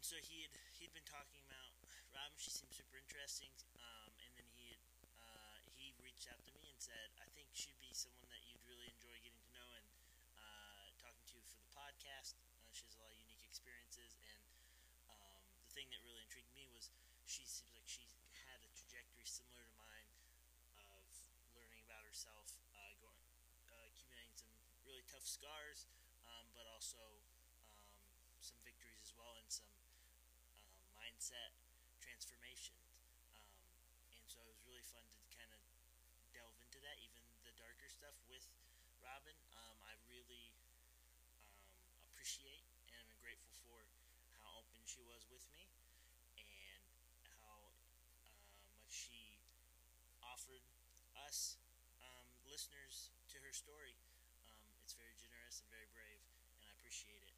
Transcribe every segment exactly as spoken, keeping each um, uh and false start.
So he had he'd been talking about Robin. She seemed super interesting, um, and then he had, uh, he reached out to me and said, "I think she'd be someone that you'd really enjoy getting to know and uh, talking to for the podcast. Uh, she has a lot of unique experiences, and um, the thing that really intrigued me was she seems like she had a trajectory similar to mine of learning about herself, uh, going uh, accumulating some really tough scars, um, but also um, some victories as well, and some." Mindset transformations, um, and so it was really fun to kind of delve into that, even the darker stuff with Robin. Um, I really um, appreciate and I'm grateful for how open she was with me and how uh, much she offered us um, listeners to her story. Um, it's very generous and very brave, and I appreciate it.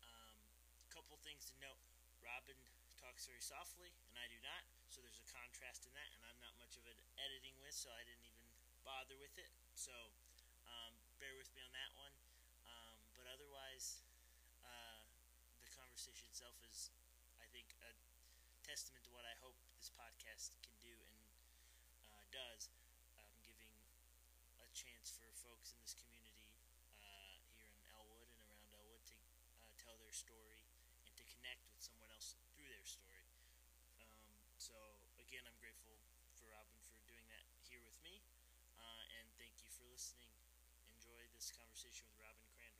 Um, couple things to note. Robin talks very softly, and I do not, so there's a contrast in that, and I'm not much of an editing with, so I didn't even bother with it, so um, bear with me on that one, um, but otherwise, uh, the conversation itself is, I think, a testament to what I hope this podcast can do and uh, does, um, giving a chance for folks in this community uh, here in Elwood and around Elwood to uh, tell their story and to connect with someone else through their story. Um, so, again, I'm grateful for Robin for doing that here with me, uh, and thank you for listening. Enjoy this conversation with Robin Crandall.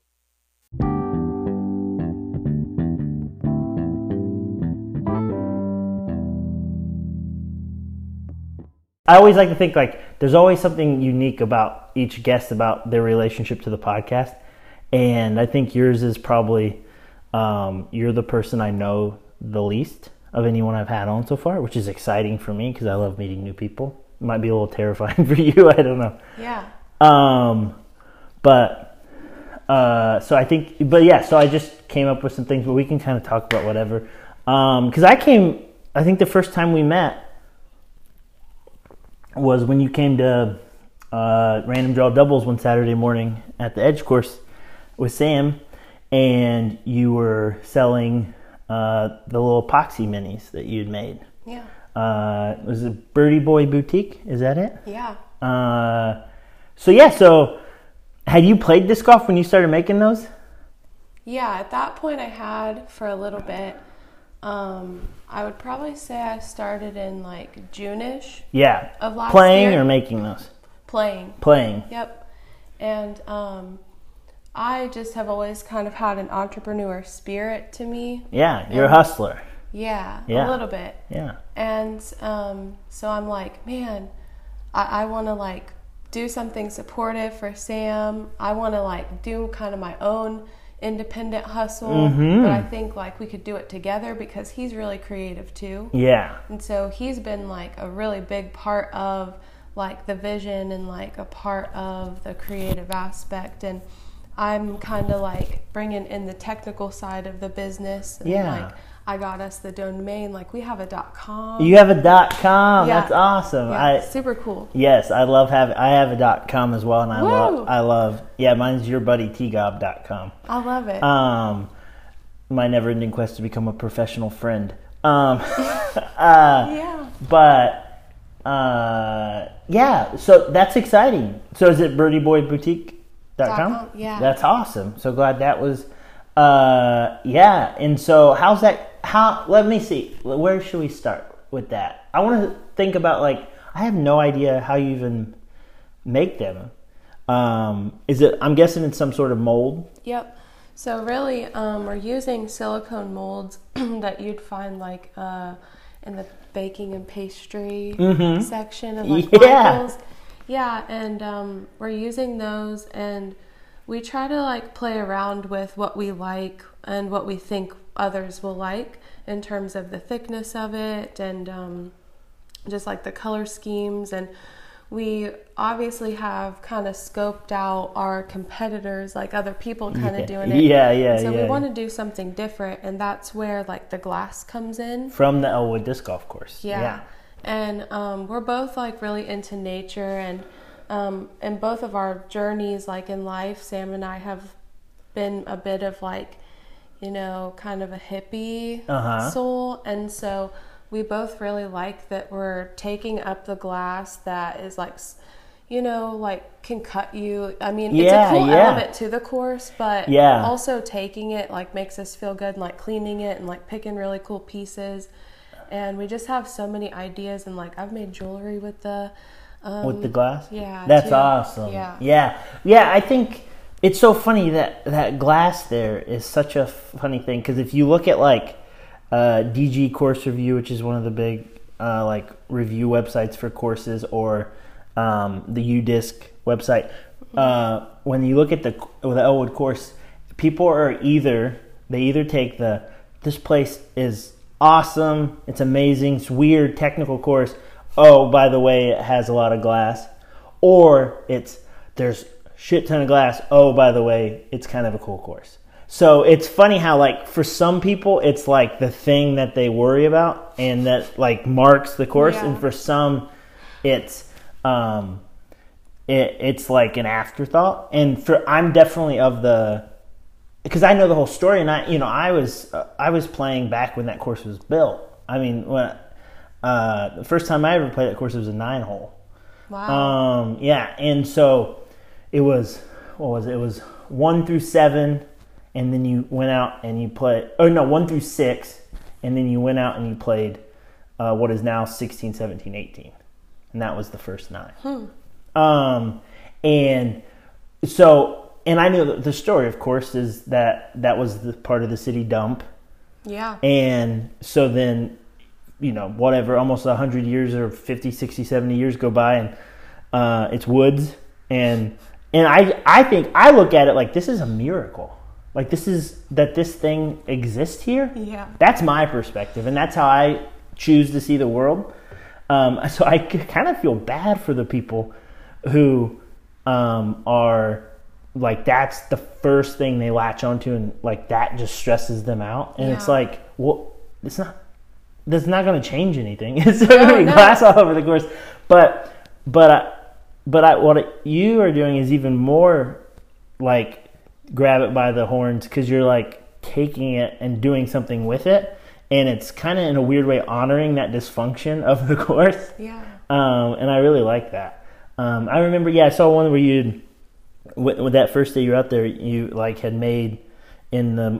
I always like to think, like, there's always something unique about each guest, about their relationship to the podcast, and I think yours is probably... Um, you're the person I know the least of anyone I've had on so far, which is exciting for me because I love meeting new people. It might be a little terrifying for you. I don't know. Yeah. Um, but, uh, so I think, but yeah, so I just came up with some things, but we can kind of talk about whatever. Um, cause I came, I think the first time we met was when you came to, uh, Random Draw Doubles one Saturday morning at the Edge course with Sam. And you were selling uh, the little epoxy minis that you'd made. Yeah. Uh, was it Birdie Boy Boutique? Is that it? Yeah. Uh, so, yeah. So, had you played disc golf when you started making those? Yeah. At that point, I had for a little bit. Um, I would probably say I started in, like, June-ish. Yeah. Of last year. Playing or making those? Playing. Playing. Yep. And... Um, I just have always kind of had an entrepreneur spirit to me. Yeah, you're and, a hustler. Yeah, yeah, a little bit. Yeah. And um, so I'm like, man, I, I want to like do something supportive for Sam. I want to like do kind of my own independent hustle, mm-hmm. but I think like we could do it together because he's really creative too. Yeah. And so he's been like a really big part of like the vision and like a part of the creative aspect, and I'm kind of like bringing in the technical side of the business. And yeah. Like, I got us the domain. Like we have a dot com. You have a dot com. Yeah. That's awesome. Yeah, I, super cool. Yes, I love having. I have a dot com as well, and I Woo. love. I love. Yeah, mine's your buddy t gob dot com. I love it. Um, my never-ending quest to become a professional friend. Um, uh, yeah. But uh, yeah. So that's exciting. So is it birdie boy boutique dot com? Yeah. That's awesome. So glad that was. Uh, yeah. And so how's that? How, let me see, where should we start with that? I want to think about, like, I have no idea how you even make them. Um, is it, I'm guessing it's some sort of mold? Yep. So really, um, we're using silicone molds that you'd find like, uh, in the baking and pastry mm-hmm. section of like yeah. Michael's. Yeah. And, um, we're using those, and we try to like play around with what we like and what we think others will like in terms of the thickness of it and um, just like the color schemes. And we obviously have kind of scoped out our competitors, like other people kind of yeah. doing it. Yeah, yeah, and so yeah. So we want to do something different, and that's where like the glass comes in. From the Elwood disc golf course. Yeah. yeah. And um, we're both like really into nature, and Um, and both of our journeys, like in life, Sam and I have been a bit of like, you know, kind of a hippie uh-huh. soul. And so we both really like that we're taking up the glass that is like, you know, like can cut you. I mean, yeah, it's a cool yeah. element to the course, but yeah. also taking it like makes us feel good, and like cleaning it and like picking really cool pieces. And we just have so many ideas, and like I've made jewelry with the... Um, with the glass? Yeah. That's too. awesome. Yeah. yeah. Yeah, I think it's so funny that that glass there is such a funny thing, because if you look at like uh, D G Course Review, which is one of the big uh, like review websites for courses, or um, the UDisc website, uh, when you look at the, the Elwood course, people are either, they either take the, this place is awesome, it's amazing, it's weird, technical course, oh, by the way, it has a lot of glass. Or it's, there's shit ton of glass. Oh, by the way, it's kind of a cool course. So it's funny how, like, for some people, it's, like, the thing that they worry about and that, like, marks the course. Yeah. And for some, it's, um, it, it's, like, an afterthought. And for, I'm definitely of the, because I know the whole story. And, I, you know, I was, uh, I was playing back when that course was built. I mean, when Uh, the first time I ever played that course, it was a nine hole. Wow. Um, yeah. And so it was, what was it? It was one through seven. And then you went out and you played, oh no, one through six. And then you went out and you played, uh, what is now sixteen, seventeen, eighteen. And that was the first nine. Hmm. Um, and so, and I knew the story, of course, is that that was the part of the city dump. Yeah. And so then, you know, whatever, almost one hundred years or fifty, sixty, seventy years go by, and uh, it's woods. And and I I think I look at it like this is a miracle. Like this is, that this thing exists here. Yeah. That's my perspective, and that's how I choose to see the world. Um, so I kind of feel bad for the people who um, are like, that's the first thing they latch onto, and like that just stresses them out. And yeah. it's like, well, it's not, that's not going to change anything. It's no, going to be no. glass all over the course. But, but, I, but I, what you are doing is even more like grab it by the horns, because you're like taking it and doing something with it, and it's kind of in a weird way honoring that dysfunction of the course. Yeah. Um, and I really like that. Um, I remember, yeah, I saw one where you, with, with that first day you were out there, you like had made in the.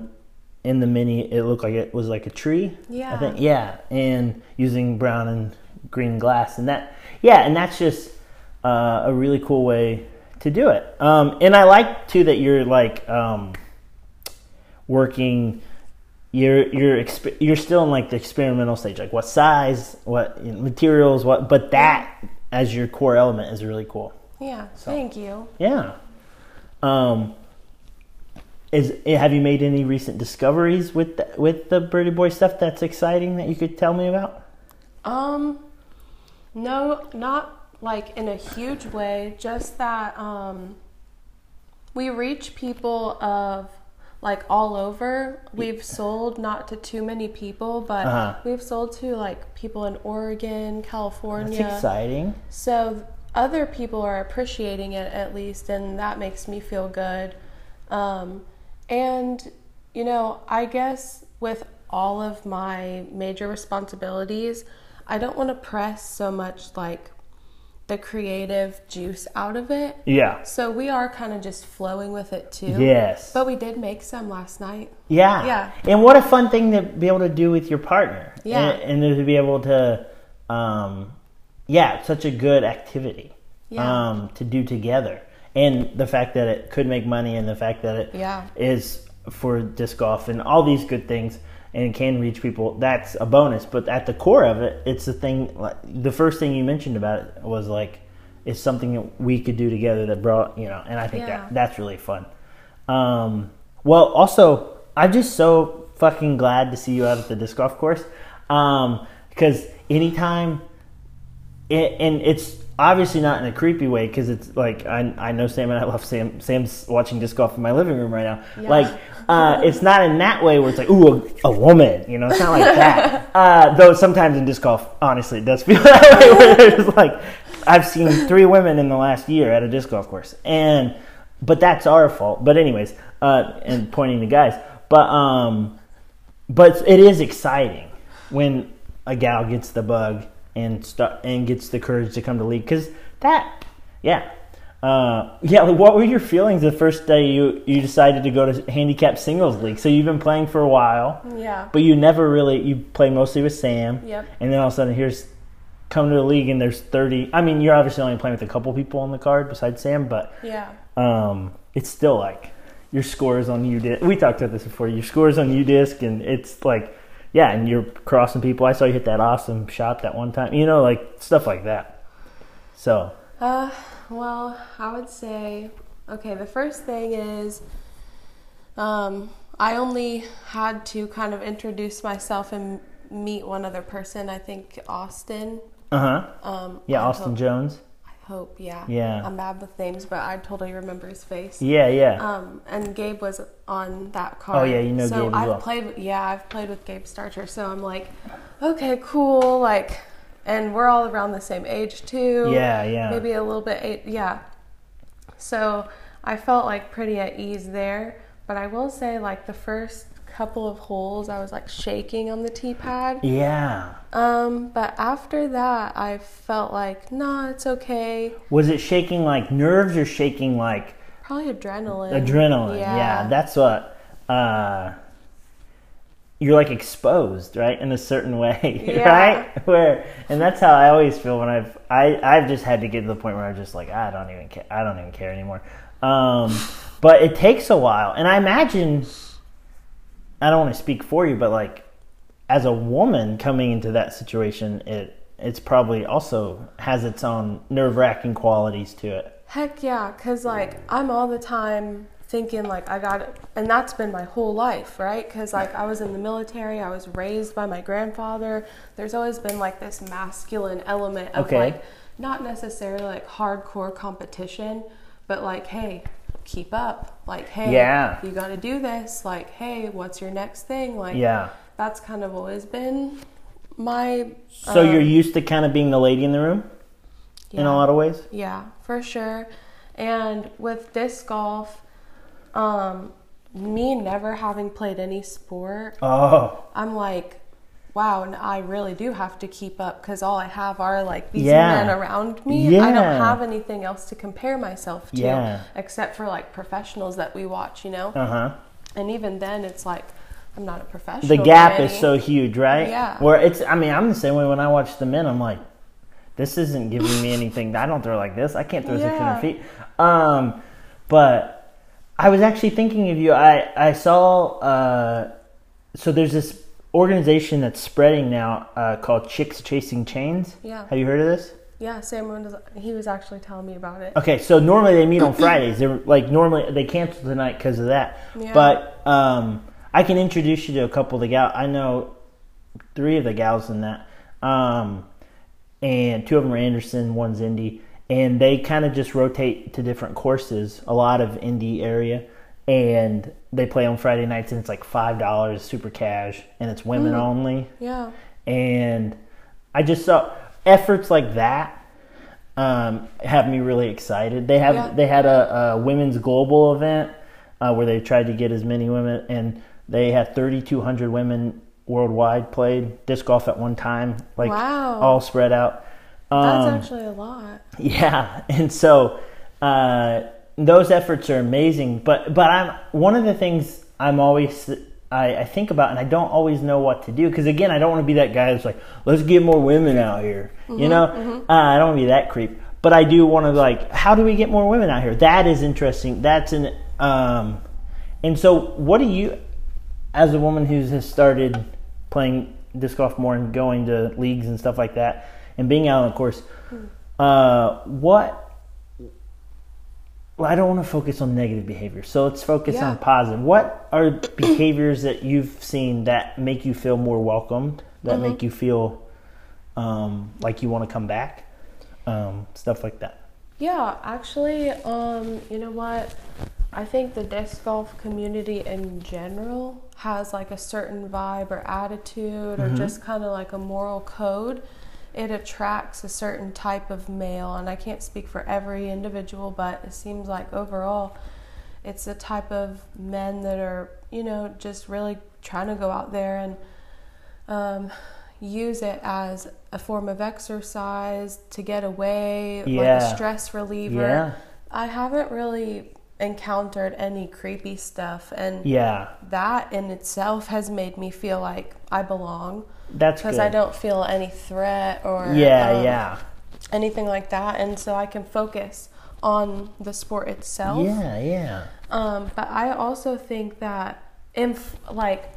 In the mini, it looked like it was like a tree. Yeah. I think, yeah. And using brown and green glass, and that, yeah. And that's just uh, a really cool way to do it. Um, and I like too that you're like um, working. You're you're exp- you're still in like the experimental stage, like what size, what you know, materials, what. But that as your core element is really cool. Yeah, so, thank you. Yeah. Um, is have you made any recent discoveries with the, with the Birdie Boy stuff that's exciting that you could tell me about? Um, no, not like in a huge way. Just that um, we reach people of like all over. We've sold not to too many people, but uh-huh. we've sold to like people in Oregon, California. That's exciting. So other people are appreciating it at least, and that makes me feel good. Um, and, you know, I guess with all of my major responsibilities, I don't want to press so much like the creative juice out of it. Yeah. So we are kind of just flowing with it too. Yes. But we did make some last night. Yeah. Yeah. And what a fun thing to be able to do with your partner. Yeah. And, and to be able to, um, yeah, such a good activity yeah. um, to do together. And the fact that it could make money, and the fact that it yeah. is for disc golf and all these good things, and it can reach people, that's a bonus. But at the core of it, it's the thing, like, the first thing you mentioned about it was like, it's something that we could do together that brought, you know, and I think yeah. that that's really fun. Um, well, also, I'm just so fucking glad to see you out at the disc golf course. Um, because anytime, it, and it's, obviously not in a creepy way, because it's like I I know Sam and I love Sam. Sam's watching disc golf in my living room right now. Yeah. Like uh, it's not in that way where it's like ooh a, a woman, you know. It's not like that. Uh, though sometimes in disc golf, honestly, it does feel that way. Where there's like I've seen three women in the last year at a disc golf course, and but that's our fault. But anyways, uh, and pointing to guys, but um, but it is exciting when a gal gets the bug. And st- and gets the courage to come to league, because that, yeah, uh, yeah. Like, what were your feelings the first day you, you decided to go to handicap singles league? So you've been playing for a while, yeah. But you never really you play mostly with Sam, yep. And then all of a sudden here's come to the league and there's thirty. I mean, you're obviously only playing with a couple people on the card besides Sam, but yeah, um, it's still like your scores on UDisc. We talked about this before. Your scores on UDisc, and it's like. Yeah, and you're crossing people. I saw you hit that awesome shot that one time. You know, like, stuff like that. So. Uh, well, I would say, okay, the first thing is um, I only had to kind of introduce myself and meet one other person. I think Austin. Uh-huh. Um, yeah, I Austin hope, Jones. I hope, yeah. Yeah. I'm bad with names, but I totally remember his face. Yeah, yeah. Um, and Gabe was... on that card. Oh yeah, you know so Gabe I've well. played yeah, I've played with Gabe Starcher, so I'm like, okay, cool, like and we're all around the same age too. Yeah, yeah. Maybe a little bit yeah. So I felt like pretty at ease there. But I will say like the first couple of holes I was like shaking on the tee pad. Yeah. Um, but after that I felt like, nah, it's okay. Was it shaking like nerves or shaking like Probably adrenaline. Adrenaline, yeah. yeah. That's what, uh, you're like exposed, right? In a certain way, yeah. right? Where, and that's how I always feel when I've, I, I've just had to get to the point where I'm just like, I don't even care. I don't even care anymore. Um, but it takes a while. And I imagine, I don't want to speak for you, but like as a woman coming into that situation, it, it's probably also has its own nerve-wracking qualities to it. Heck yeah, because, like, I'm all the time thinking, like, I got it. And that's been my whole life, right? Because, like, I was in the military. I was raised by my grandfather. There's always been, like, this masculine element of, okay. like, not necessarily, like, hardcore competition. But, like, hey, keep up. Like, hey, yeah. you got to do this. Like, hey, what's your next thing? Like, yeah. that's kind of always been my... So um, you're used to kind of being the lady in the room? Yeah. In a lot of ways? Yeah, for sure. And with disc golf, um, me never having played any sport, oh. I'm like, wow, and I really do have to keep up because all I have are like these yeah. men around me. Yeah. I don't have anything else to compare myself to yeah. except for like professionals that we watch, you know? Uh-huh. And even then it's like, I'm not a professional. The gap is so huge, right? Yeah. Where it's, I mean, I'm the same way when I watch the men, I'm like, this isn't giving me anything. I don't throw like this. I can't throw yeah. six hundred feet. Um, but I was actually thinking of you. I, I saw... Uh, so there's this organization that's spreading now uh, called Chicks Chasing Chains. Yeah. Have you heard of this? Yeah, Sam was, he was actually telling me about it. Okay, so normally they meet on Fridays. They're like normally they cancel tonight because of that. Yeah. But um, I can introduce you to a couple of the gals. I know three of the gals in that, um, and two of them are Anderson, one's Indy, and they kind of just rotate to different courses. A lot of Indy area, and they play on Friday nights, and it's like five dollars, super cash, and it's women mm. only. Yeah, and I just saw efforts like that um, have me really excited. They have yeah. they had a, a women's global event uh, where they tried to get as many women, and they had thirty-two hundred women worldwide played disc golf at one time, like wow. all spread out. Um, That's actually a lot. Yeah, and so uh, those efforts are amazing. But but I'm one of the things I'm always. I, I think about, and I don't always know what to do because again, I don't want to be that guy that's like, let's get more women out here. Mm-hmm, you know, mm-hmm. uh, I don't want to be that creep, but I do want to like, how do we get more women out here? That is interesting. That's an um, and so what do you, as a woman who's has started playing disc golf more and going to leagues and stuff like that, and being out on the course, mm-hmm. uh, what? Well, I don't want to focus on negative behavior, so let's focus yeah. on positive. What are behaviors that you've seen that make you feel more welcomed, that mm-hmm. make you feel um, like you want to come back, um, stuff like that? Yeah, actually, um, you know what? I think the disc golf community in general has like a certain vibe or attitude or mm-hmm. just kind of like a moral code. It attracts a certain type of male, and I can't speak for every individual, but it seems like overall it's the type of men that are, you know, just really trying to go out there and um, use it as a form of exercise to get away, yeah. like a stress reliever. Yeah. I haven't really encountered any creepy stuff, and yeah. that in itself has made me feel like I belong. That's because I don't feel any threat or yeah, um, yeah. anything like that, and so I can focus on the sport itself. Yeah, yeah. Um, but I also think that if like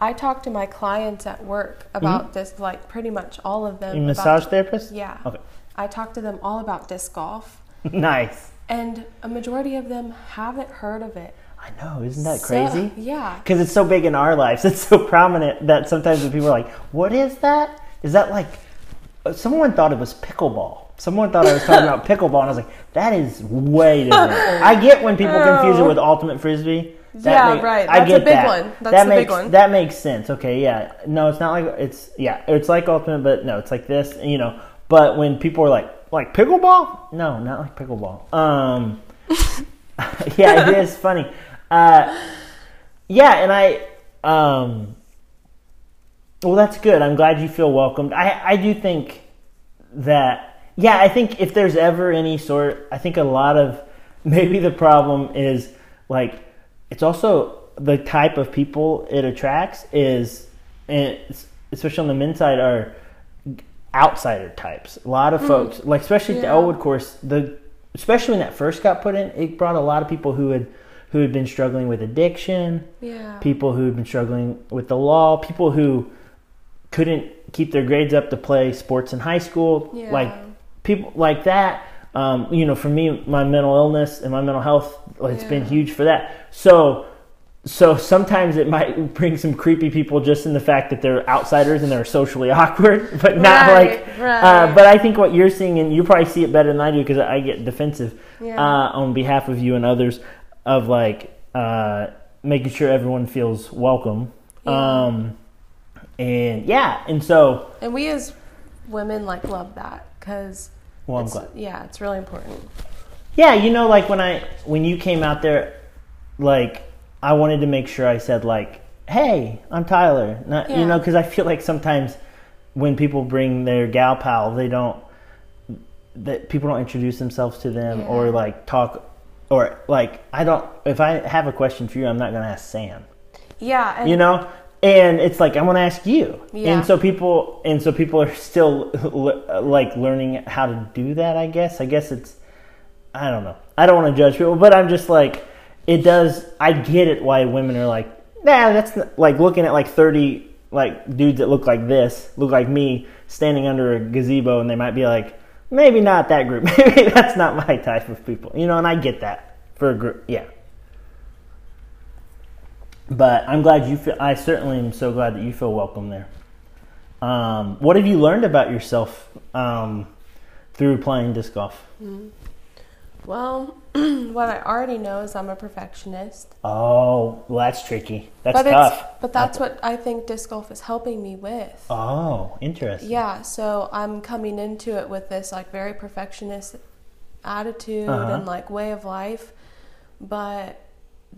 I talk to my clients at work about mm-hmm. this, like pretty much all of them. You massage therapist? Yeah. Okay. I talk to them all about disc golf. Nice. And a majority of them haven't heard of it. I know, isn't that crazy? So, yeah. Because it's so big in our lives, it's so prominent that sometimes when people are like, what is that? Is that like, someone thought it was pickleball. Someone thought I was talking about pickleball, and I was like, that is way different. I get when people oh. confuse it with ultimate frisbee. That yeah, make, right. That's I get a big that. one. That's that a makes, big one. That makes sense. Okay, yeah. No, it's not like, it's, yeah, it's like ultimate, but no, it's like this, you know. But when people are like, like pickleball? No, not like pickleball. Um, yeah, it is funny. Uh, yeah, and I, um, well, that's good. I'm glad you feel welcomed. I, I do think that, yeah, I think if there's ever any sort, I think a lot of, maybe the problem is, like, it's also the type of people it attracts is, and especially on the men's side, are outsider types. A lot of mm. folks, like, especially yeah. at the Elwood course, the, especially when that first got put in, it brought a lot of people who had, who had been struggling with addiction, yeah. people who had been struggling with the law, people who couldn't keep their grades up to play sports in high school, yeah. like people like that. Um, you know, for me, my mental illness and my mental health, it's yeah. been huge for that. So, so sometimes it might bring some creepy people just in the fact that they're outsiders and they're socially awkward, but not right, like, right. Uh, but I think what you're seeing, and you probably see it better than I do because I get defensive yeah. uh, on behalf of you and others, of like uh, making sure everyone feels welcome. Yeah. Um, and yeah, and so. And we as women like love that because. Well, I'm glad. Yeah, it's really important. Yeah, you know, like when I, when you came out there, like I wanted to make sure I said like, hey, I'm Tyler. Not, yeah. You know, because I feel like sometimes when people bring their gal pal, they don't, that people don't introduce themselves to them yeah. or like talk. Or, like, I don't, if I have a question for you, I'm not going to ask Sam. Yeah. And you know? And it's like, I'm going to ask you. Yeah. And so people, and so people are still, like, learning how to do that, I guess. I guess it's, I don't know. I don't want to judge people, but I'm just like, it does, I get it why women are like, nah, that's, not, like, looking at, like, thirty, like, dudes that look like this, look like me, standing under a gazebo, and they might be like, maybe not that group. Maybe that's not my type of people. You know, and I get that for a group. Yeah. But I'm glad you feel, I certainly am so glad that you feel welcome there. Um, what have you learned about yourself um, through playing disc golf? Mm-hmm. Well, what I already know is I'm a perfectionist. Oh, well, that's tricky. That's but tough. But that's what I think disc golf is helping me with. Oh, interesting. Yeah, so I'm coming into it with this like very perfectionist attitude uh-huh. and like way of life, but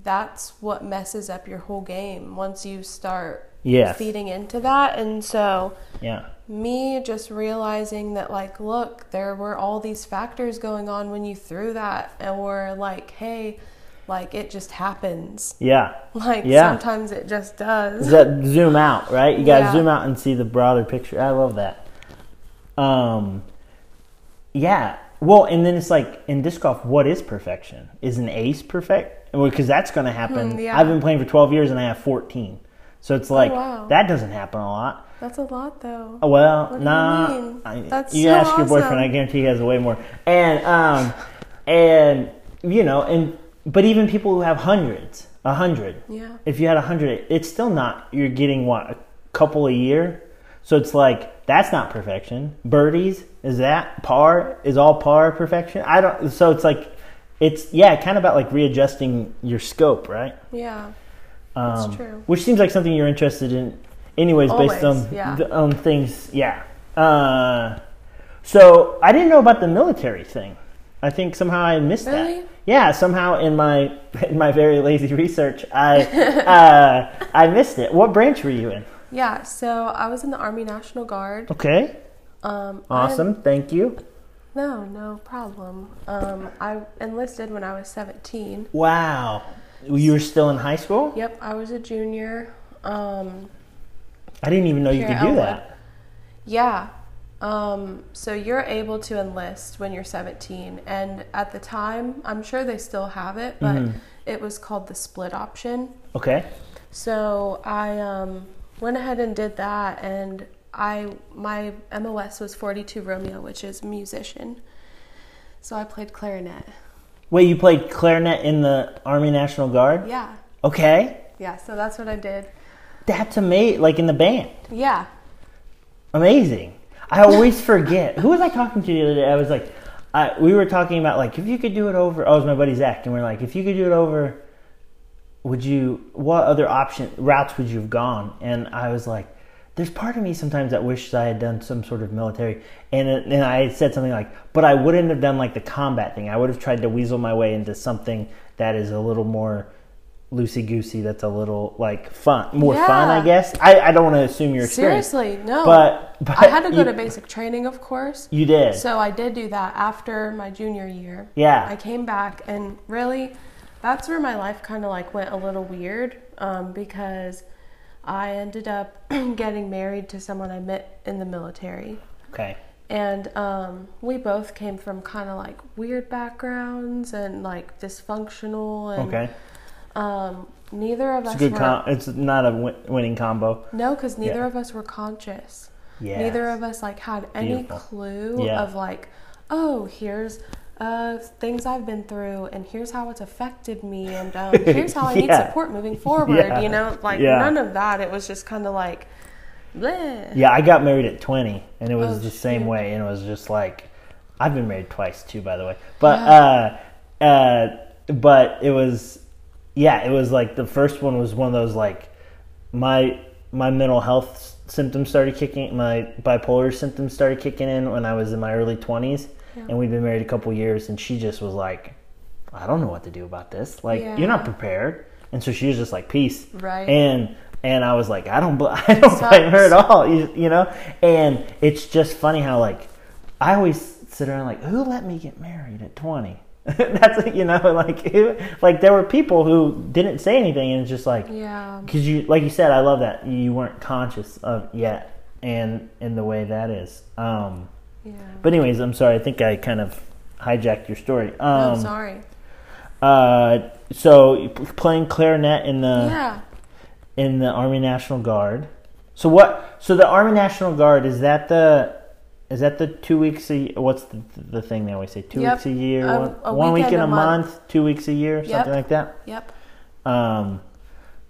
that's what messes up your whole game once you start yes. feeding into that. And so yeah. me just realizing that, like, look, there were all these factors going on when you threw that, or like, hey, like it just happens. Yeah. Like yeah. sometimes it just does. That zoom out, right? You gotta yeah. zoom out and see the broader picture. I love that. Um, yeah. Well, and then it's like in disc golf, what is perfection? Is an ace perfect? Because that's going to happen. Hmm, yeah. I've been playing for twelve years and I have fourteen. So it's like, oh, wow. that doesn't happen a lot. That's a lot, though. Well, nah. I, that's you so ask awesome. Your boyfriend. I guarantee he has way more. And, um, and you know, and but even people who have hundreds, a hundred. Yeah. If you had a hundred, it's still not, you're getting, what, a couple a year? So it's like, that's not perfection. Birdies, is that par? Is all par perfection? I don't, so it's like, it's, yeah, kind of about like readjusting your scope, right? Yeah, um, that's true. Which seems like something you're interested in anyways. Always, based on, yeah. the, on things, yeah. Uh, so I didn't know about the military thing. I think somehow I missed really? That. Yeah, somehow in my in my very lazy research, I, uh, I missed it. What branch were you in? Yeah, so I was in the Army National Guard. Okay, um, awesome, I'm, thank you. No, no problem. Um, I enlisted when I was seventeen. Wow. You were still in high school? Yep, I was a junior. Um, I didn't even know you could do that. Yeah. Um, so you're able to enlist when you're seventeen. And at the time, I'm sure they still have it, but mm-hmm. it was called the split option. Okay. So I um, went ahead and did that, and I my M O S was forty-two Romeo, which is musician. So I played clarinet. Wait, you played clarinet in the Army National Guard? Yeah. Okay. Yeah, so that's what I did. That's amazing. Like in the band. Yeah. Amazing. I always forget. Who was I talking to the other day? I was like, I, we were talking about like, if you could do it over. Oh, it was my buddy Zach, and we we're like, if you could do it over, would you? What other option routes would you have gone? And I was like, there's part of me sometimes that wishes I had done some sort of military. And and I said something like, but I wouldn't have done like the combat thing. I would have tried to weasel my way into something that is a little more loosey-goosey, that's a little like fun, more yeah. fun, I guess. I, I don't want to assume your experience. Seriously, no. But, but I had to go you, to basic training, of course. You did. So I did do that after my junior year. Yeah. I came back, and really, that's where my life kind of like went a little weird um, because I ended up getting married to someone I met in the military. Okay. And um, we both came from kind of like weird backgrounds and like dysfunctional. And, okay. Um, neither of it's us good were... Com- it's not a win- winning combo. No, because neither yeah. of us were conscious. Yeah. Neither of us like had any Beautiful. clue yeah. of like, oh, here's... Uh, things I've been through, and here's how it's affected me, and um, here's how I yeah. need support moving forward, yeah. you know? Like, yeah. none of that. It was just kind of like, bleh. Yeah, I got married at twenty, and it was oh, the shoot. same way, and it was just like, I've been married twice, too, by the way. But, yeah. uh, uh, but it was, yeah, it was like, the first one was one of those, like, my my mental health symptoms started kicking, my bipolar symptoms started kicking in when I was in my early twenties. Yeah. And we'd been married a couple years, and she just was like, I don't know what to do about this. Like, yeah. you're not prepared. And so she was just like, peace. Right. And and I was like, I don't, bl- I don't blame her at all, you, you know? And it's just funny how, like, I always sit around like, who let me get married at twenty? That's, you know, like, who, like there were people who didn't say anything, and it's just like, yeah. Because, you, like you said, I love that. You weren't conscious of yet, and in the way that is. Um Yeah. But anyways, I'm sorry. I think I kind of hijacked your story. Um, no, I'm sorry. Uh, so playing clarinet in the yeah. in the Army National Guard. So what? So the Army National Guard, is that the Is that the two weeks a year? What's the, the thing they always say? Two yep. weeks a year? Um, one a one week in a month, month, two weeks a year, something yep. like that? Yep. Um,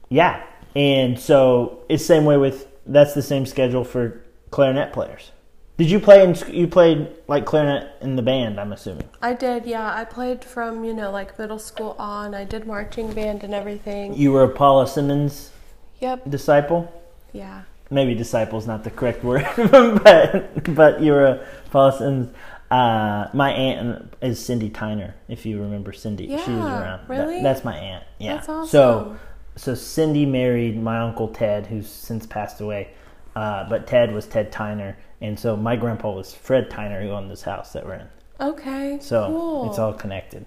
yeah. And so it's same way with, that's the same schedule for clarinet players. Did you play, in, you played like clarinet in the band, I'm assuming? I did, yeah. I played from, you know, like middle school on. I did marching band and everything. You were a Paula Simmons yep. disciple? Yeah. Maybe disciple's not the correct word, but but you're a Paula Simmons. Uh, my aunt is Cindy Tyner, if you remember Cindy. Yeah, she was around. Really? That, that's my aunt. Yeah. That's awesome. So, so Cindy married my Uncle Ted, who's since passed away. Uh, but Ted was Ted Tyner. And so my grandpa was Fred Tyner, who owned this house that we're in. Okay, so cool. It's all connected,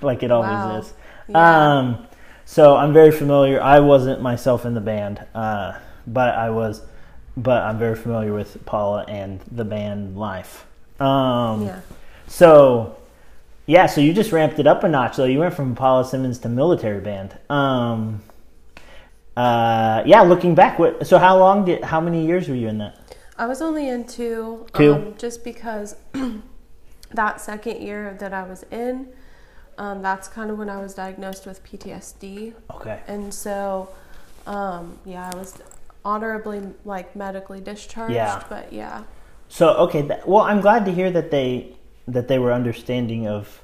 like it always wow. is. Yeah. Um, so I'm very familiar. I wasn't myself in the band. Uh, But I was, but I'm very familiar with Paula and the band life. Um, yeah. So, yeah. So you just ramped it up a notch, though. You went from Paula Simmons to military band. Um, uh, yeah. Looking back, what, so how long did? How many years were you in that? I was only in two. Two. Um, just because that second year that I was in, um, that's kind of when I was diagnosed with P T S D. Okay. And so, um, yeah, I was. Honorably, like medically discharged, yeah. but yeah. So okay, that, well, I'm glad to hear that they that they were understanding of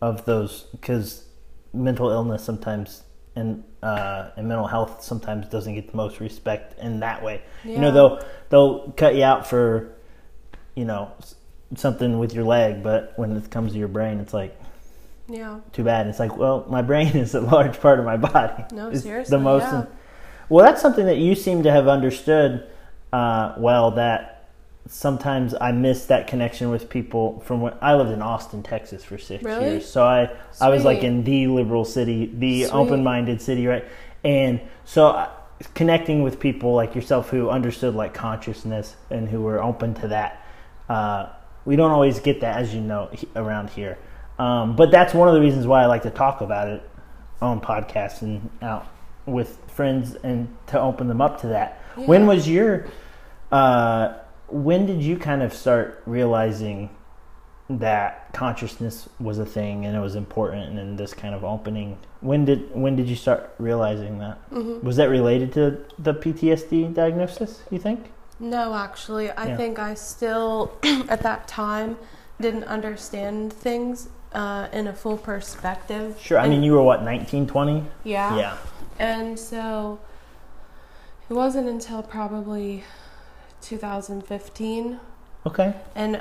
of those, because mental illness sometimes and uh, and mental health sometimes doesn't get the most respect in that way. Yeah. You know, they'll they'll cut you out for you know something with your leg, but when it comes to your brain, it's like. Yeah. Too bad. It's like, well, my brain is a large part of my body. No, it's seriously, the most. Yeah. Well, that's something that you seem to have understood uh, well, that sometimes I miss that connection with people from when I lived in Austin, Texas for six really? years. So I, I was like in the liberal city, the open-minded city, right? And so uh, connecting with people like yourself who understood like consciousness and who were open to that. Uh, we don't always get that, as you know, he, around here. Um, but that's one of the reasons why I like to talk about it on podcasts and out with friends and to open them up to that. Yeah. When was your uh when did you kind of start realizing that consciousness was a thing and it was important and this kind of opening? When did when did you start realizing that? Mm-hmm. Was that related to the P T S D diagnosis, you think? No, actually. I yeah. think I still at that time didn't understand things uh in a full perspective. Sure. I and, mean you were what, nineteen, twenty? Yeah. Yeah. And so it wasn't until probably two thousand fifteen. Okay. And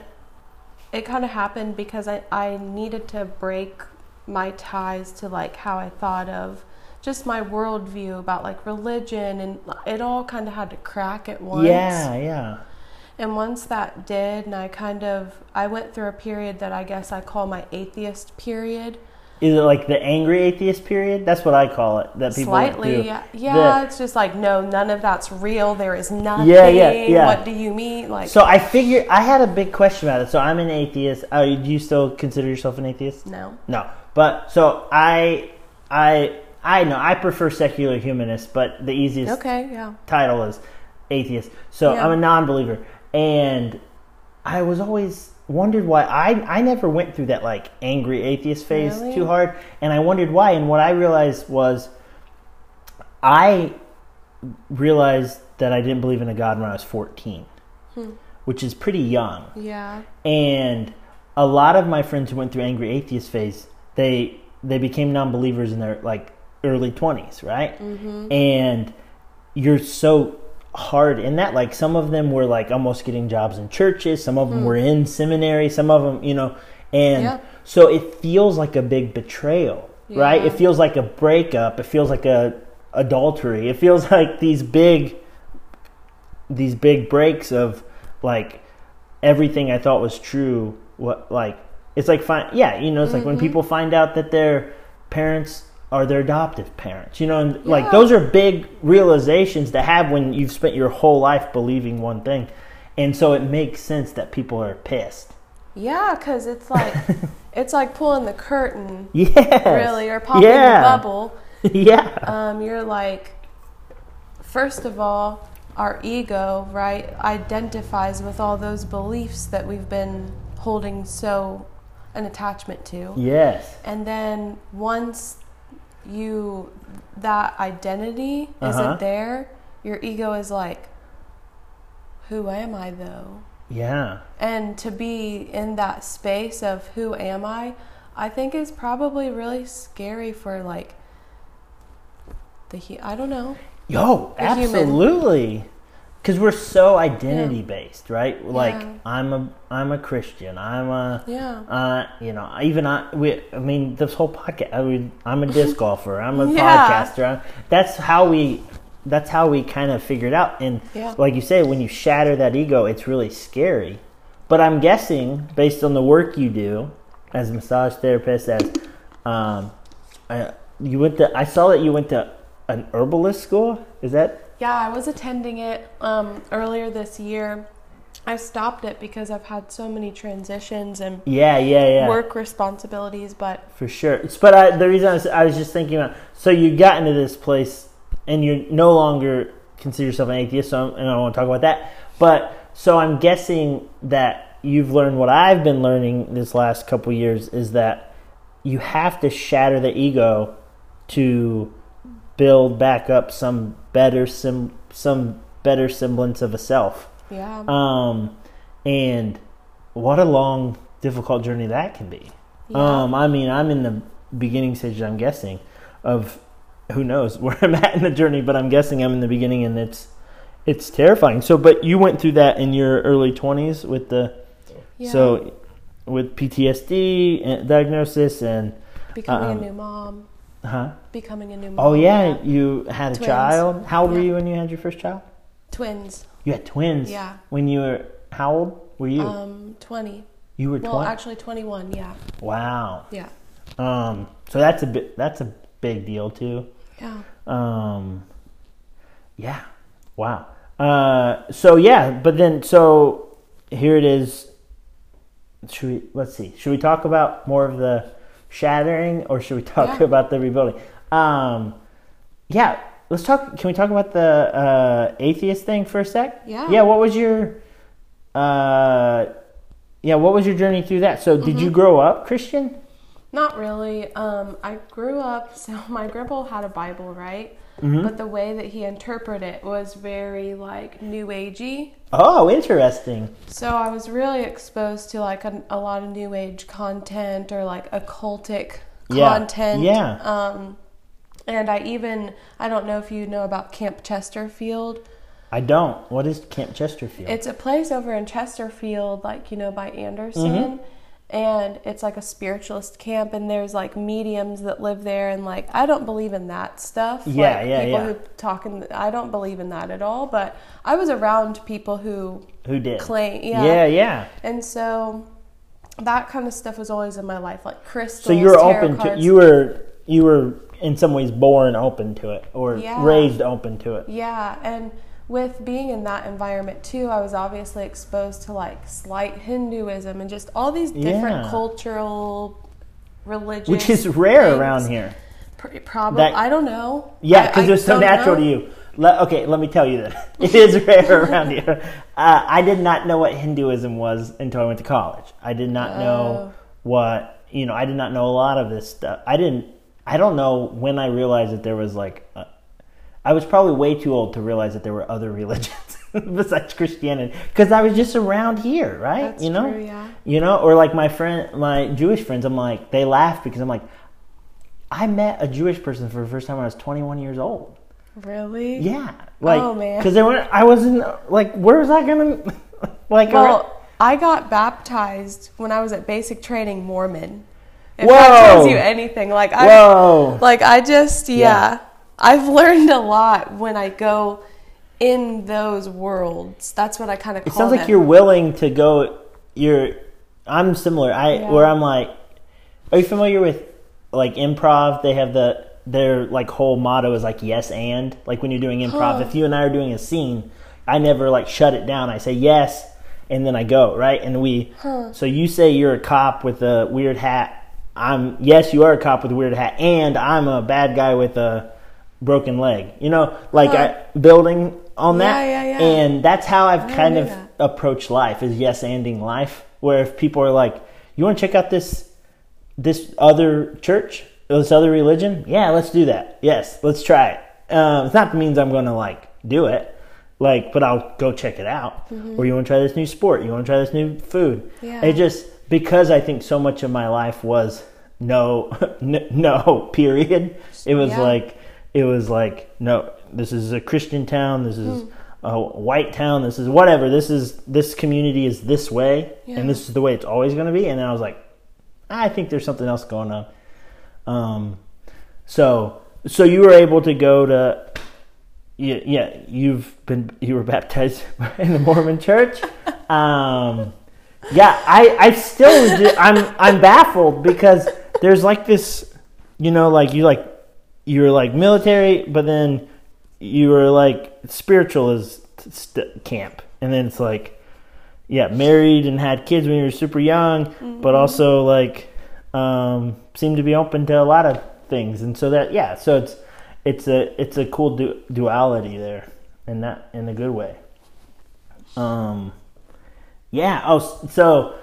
it kind of happened because I, I needed to break my ties to like how I thought of just my worldview about like religion, and it all kind of had to crack at once. Yeah, yeah. And once that did, and I kind of, I went through a period that I guess I call my atheist period. Is it like the angry atheist period? That's what I call it. That people slightly, do. yeah, yeah. The, it's just like no, none of that's real. There is nothing. Yeah, yeah, yeah. What do you mean? Like, so I figured I had a big question about it. So I'm an atheist. Oh, do you still consider yourself an atheist? No, no. But so I, I, I know I prefer secular humanist, but the easiest okay, yeah. title is atheist. So yeah. I'm a non-believer, and I was always. Wondered why I I never went through that like angry atheist phase really? too hard, and I wondered why. And what I realized was, I realized that I didn't believe in a God when I was fourteen, hmm. which is pretty young. Yeah. And a lot of my friends who went through angry atheist phase, they they became non-believers in their like early twenties, right? Mm-hmm. And you're so. Hard in that, like some of them were like almost getting jobs in churches, some of them mm. were in seminary, some of them, you know, and yeah. so it feels like a big betrayal, yeah. right? It feels like a breakup, it feels like a adultery, it feels like these big, these big breaks of like everything I thought was true. What like it's like, fine, yeah, you know, it's mm-hmm. like when people find out that their parents. Are their adoptive parents, you know, and yeah. like those are big realizations to have when you've spent your whole life believing one thing, and so it makes sense that people are pissed. Yeah, because it's like it's like pulling the curtain, yes. really, or popping yeah. the bubble. Yeah, um, you're like, first of all, our ego, right, identifies with all those beliefs that we've been holding so an attachment to. Yes. And then once you, that identity uh-huh. isn't there, your ego is like, who am I though? Yeah. And to be in that space of who am I, I think is probably really scary for like the, he- I don't know. Yo, the absolutely. Because we're so identity yeah. based, right? Like yeah. I'm a I'm a Christian. I'm a yeah. Uh, you know, even I we I mean this whole podcast. I mean, I'm a disc golfer. I'm a yeah. podcaster. I'm, that's how we. That's how we kind of figured out. And yeah. like you say, when you shatter that ego, it's really scary. But I'm guessing, based on the work you do as a massage therapist, as um, I, you went to. I saw that you went to an herbalist school. Is that? Yeah, I was attending it um, earlier this year. I stopped it because I've had so many transitions and yeah, yeah, yeah. work responsibilities. But for sure, but I, the reason I was, I was just thinking about. So you got into this place, and you no longer consider yourself an atheist. So I'm, and I don't want to talk about that. But so I'm guessing that you've learned what I've been learning this last couple of years is that you have to shatter the ego to build back up some. better some some better semblance of a self. Yeah. Um and what a long, difficult journey that can be. Yeah. Um I mean, I'm in the beginning stage, I'm guessing, of who knows where I'm at in the journey, but I'm guessing I'm in the beginning, and it's it's terrifying. So but you went through that in your early twenties with the yeah. so with P T S D and diagnosis and becoming um, a new mom. Huh? Becoming a new mom. Oh yeah, yeah. You had a twins. child. How old yeah. were you when you had your first child? Twins. You had twins. Yeah. When you were how old were you? Um, twenty. You were twenty. Well, actually twenty-one. Yeah. Wow. Yeah. Um. So that's a bit. That's a big deal too. Yeah. Um. Yeah. Wow. Uh. So yeah. But then so here it is. Should we? Let's see. Should we talk about more of the shattering, or should we talk yeah. about the rebuilding? Um, yeah, let's talk. Can we talk about the uh, atheist thing for a sec? Yeah. Yeah. What was your, uh, yeah, what was your journey through that? So, did mm-hmm. you grow up Christian? Not really. Um, I grew up. So my grandpa had a Bible, right? Mm-hmm. But the way that he interpreted it was very like New Agey. Oh, interesting. So I was really exposed to like a, a lot of New Age content or like occultic yeah. content. Yeah. Um, and I even I don't know if you know about Camp Chesterfield. I don't. What is Camp Chesterfield? It's a place over in Chesterfield, like you know, by Anderson. Mm-hmm. And it's like a spiritualist camp, and there's like mediums that live there, and like I don't believe in that stuff. Yeah, like, yeah, people yeah. who talk in, I don't believe in that at all. But I was around people who who did claim, yeah, yeah, yeah. And so that kind of stuff was always in my life, like crystals. So you were open to you were you were in some ways born open to it, or yeah. raised open to it. Yeah, and. With being in that environment too, I was obviously exposed to like slight Hinduism and just all these different yeah. cultural, religious, which is rare things. Around here. Probably, I don't know. Yeah, because they're so natural know. to you. Le- okay, let me tell you this: it is rare around here. Uh, I did not know what Hinduism was until I went to college. I did not oh. know what you know. I did not know a lot of this stuff. I didn't. I don't know when I realized that there was like. A, I was probably way too old to realize that there were other religions besides Christianity, because I was just around here, right? That's you know, true, yeah. you know, or like my friend, my Jewish friends. I'm like, they laugh because I'm like, I met a Jewish person for the first time when I was twenty-one years old. Really? Yeah. Like, oh man, because they weren't. I wasn't like, where was I gonna like? Well, around? I got baptized when I was at basic training Mormon. If Whoa. that tells you anything, like I, Whoa. like I just, yeah. yeah. I've learned a lot when I go in those worlds. That's what I kind of call it. It sounds like it. You're willing to go. You're. I'm similar. I yeah. where I'm like. Are you familiar with like improv? They have the their like whole motto is like yes and like when you're doing improv. Huh. If you and I are doing a scene, I never like shut it down. I say yes and then I go right and we. Huh. So you say you're a cop with a weird hat. I'm yes you are a cop with a weird hat and I'm a bad guy with a. broken leg, you know, like huh. I, building on yeah, that. Yeah, yeah. And that's how I've I kind of that. approached life, is yes anding life, where if people are like, you want to check out this this other church, this other religion? Yeah, let's do that. Yes, let's try it. Um, it's not means I'm going to like do it, like, but I'll go check it out. Mm-hmm. Or you want to try this new sport? You want to try this new food? Yeah. It just, because I think so much of my life was no, n- no, period. It was yeah. like, it was like, no, this is a Christian town. This is mm. a white town. This is whatever. This is, this community is this way. Yeah. And this is the way it's always going to be. And then I was like, I think there's something else going on. Um, so, so you were able to go to, yeah, yeah you've been, you were baptized in the Mormon church. Um, yeah, I, I still, do, I'm, I'm baffled because there's like this, you know, like you like, you were like military, but then you were like spiritual as st- camp. And then it's like, yeah, married and had kids when you were super young, mm-hmm. but also like, um, seemed to be open to a lot of things. And so that, yeah, so it's, it's a, it's a cool du- duality there, and that in a good way. Um, yeah. Oh, so,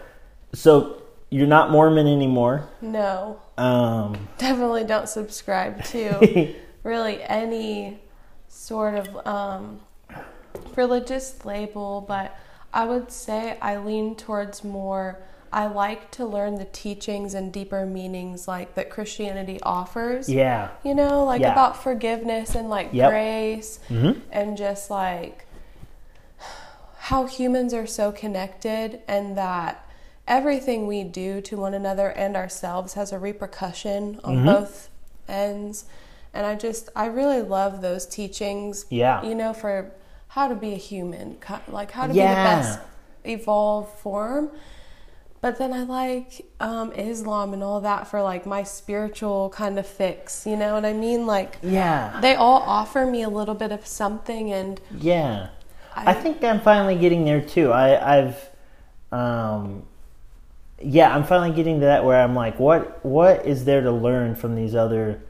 so you're not Mormon anymore. No. Um, definitely don't subscribe to really any sort of, um, religious label, but I would say I lean towards more, I like to learn the teachings and deeper meanings like that Christianity offers. Yeah. You know, like yeah. about forgiveness and like yep. grace mm-hmm. and just like how humans are so connected, and that everything we do to one another and ourselves has a repercussion on mm-hmm. both ends. And I just, I really love those teachings. Yeah. You know, for how to be a human, like how to yeah. be the best evolved form. But then I like um, Islam and all that for like my spiritual kind of fix, you know what I mean? Like, yeah, they all offer me a little bit of something, and yeah, I, I think I'm finally getting there too. I, I've, um, yeah, I'm finally getting to that where I'm like, what, what is there to learn from these other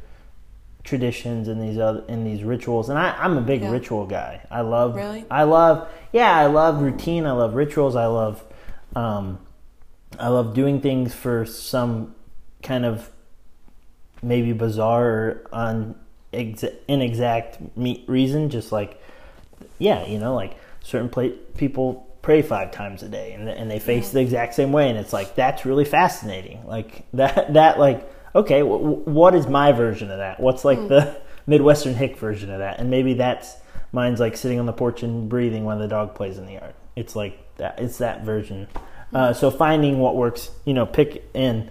traditions and these other and these rituals? And I, I'm a big yeah. ritual guy. I love, really? I love, yeah, I love routine. I love rituals. I love. Um, I love doing things for some kind of maybe bizarre or un, ex, inexact me, reason. Just like, yeah, you know, like certain play, people pray five times a day, and, and they face yeah. the exact same way. And it's like, that's really fascinating. Like that, that like, okay, w- w- what is my version of that? What's like mm. the Midwestern hick version of that? And maybe that's, mine's like sitting on the porch and breathing while the dog plays in the yard. It's like that, it's that version. Uh, so finding what works, you know, pick in.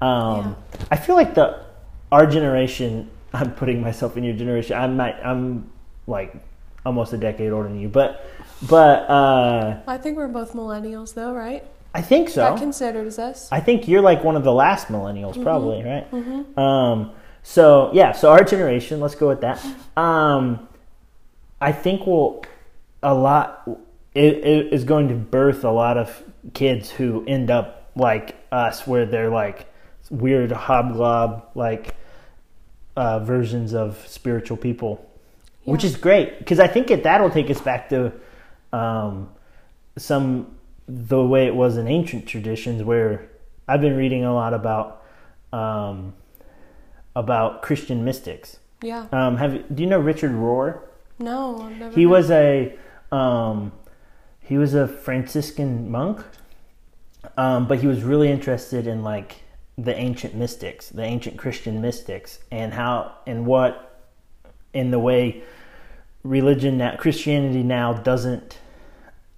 Um, yeah. I feel like the our generation. I'm putting myself in your generation. I'm not, I'm like almost a decade older than you, but but uh, I think we're both millennials, though, right? I think so. That considers us. I think you're like one of the last millennials, mm-hmm. probably, right? Mm-hmm. Um, so yeah, so our generation. Let's go with that. Um, I think we'll a lot. It, it is going to birth a lot of kids who end up like us, where they're like weird hobgoblin like uh, versions of spiritual people, yeah. which is great, because I think it, that'll take us back to um, some the way it was in ancient traditions, where I've been reading a lot about um, about Christian mystics. Yeah. Um, have do you know Richard Rohr? No, I've never. He heard. was a um, He was a Franciscan monk, um, but he was really interested in like the ancient mystics, the ancient Christian mystics, and how and what, in the way religion now, Christianity now doesn't,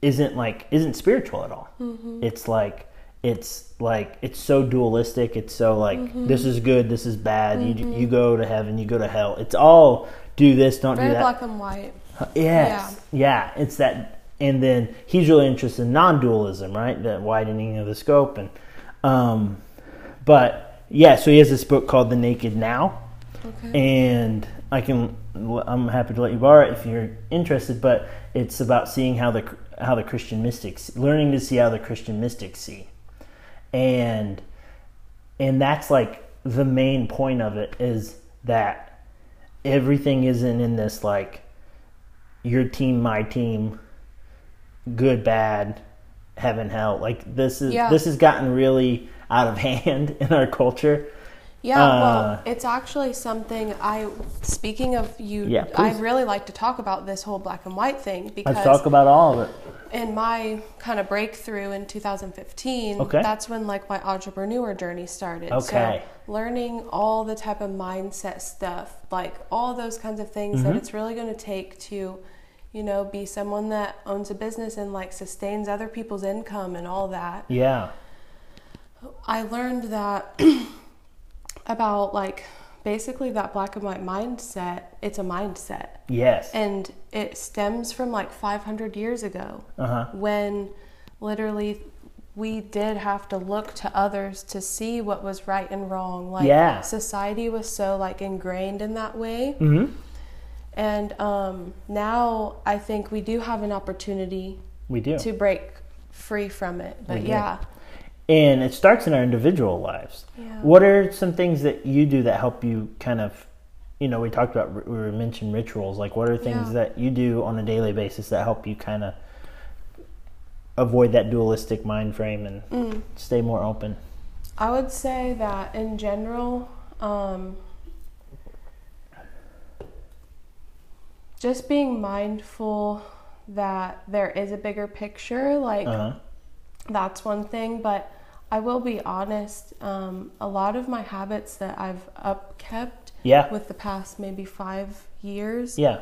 isn't like isn't spiritual at all. Mm-hmm. It's like it's like it's so dualistic. It's so like mm-hmm. this is good, this is bad. Mm-hmm. You you go to heaven, you go to hell. It's all do this, don't Red, do that. Black and white. Yes. Yeah. Yeah. It's that. And then he's really interested in non-dualism, right? The widening of the scope. And, um, but yeah, so he has this book called The Naked Now. Okay. And I can, I'm happy to let you borrow it if you're interested, but it's about seeing how the, how the Christian mystics, learning to see how the Christian mystics see. And, and that's like the main point of it, is that everything isn't in this like your team, my team, good, bad, heaven, hell. Like this is yeah. this has gotten really out of hand in our culture. Yeah, uh, well, it's actually something I, speaking of you, yeah, I really like to talk about this whole black and white thing because let's talk about all of it. In my kind of breakthrough in two thousand fifteen, okay. that's when like my entrepreneur journey started. Okay. So learning all the type of mindset stuff, like all those kinds of things mm-hmm. that it's really going to take to, you know, be someone that owns a business and like sustains other people's income and all that. Yeah. I learned that about like basically that black and white mindset. It's a mindset. Yes. And it stems from like five hundred years ago uh-huh. when literally we did have to look to others to see what was right and wrong. Like yeah. society was so like ingrained in that way. Mm-hmm. And um, now I think we do have an opportunity we do. to break free from it. But we yeah. do. And it starts in our individual lives. Yeah. What are some things that you do that help you kind of, you know, we talked about, we mentioned rituals. Like, what are things yeah. that you do on a daily basis that help you kind of avoid that dualistic mind frame and mm. stay more open? I would say that in general, um, just being mindful that there is a bigger picture, like, uh-huh. that's one thing, but I will be honest, um, a lot of my habits that I've upkept yeah. with the past maybe five years, yeah.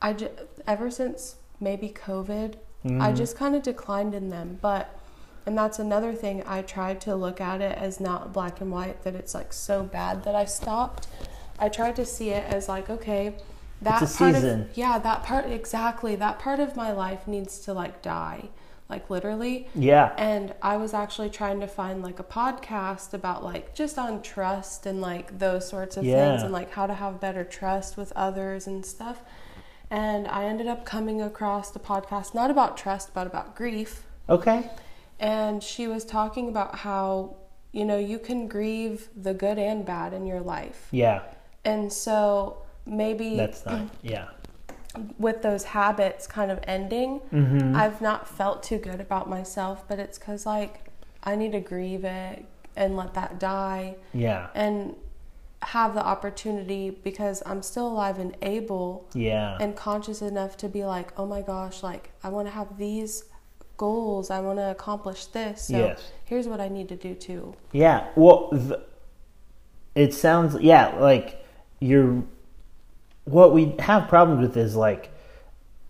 I ju- ever since maybe COVID, mm. I just kind of declined in them. But, and that's another thing, I tried to look at it as not black and white, that it's like so bad that I stopped. I tried to see it as like, okay, that it's a part season. Of, yeah, that part, exactly, that part of my life needs to like die. Like literally. Yeah. And I was actually trying to find like a podcast about like just on trust and like those sorts of yeah. things and like how to have better trust with others and stuff. And I ended up coming across a podcast, not about trust, but about grief. Okay. And she was talking about how, you know, you can grieve the good and bad in your life. Yeah. And so maybe. That's not, yeah. with those habits kind of ending, mm-hmm. I've not felt too good about myself, but it's because like I need to grieve it and let that die. Yeah. And have the opportunity because I'm still alive and able. Yeah. And conscious enough to be like, oh my gosh, like I want to have these goals. I want to accomplish this. So yes. here's what I need to do too. Yeah. Well, th- it sounds, yeah, like you're, what we have problems with is like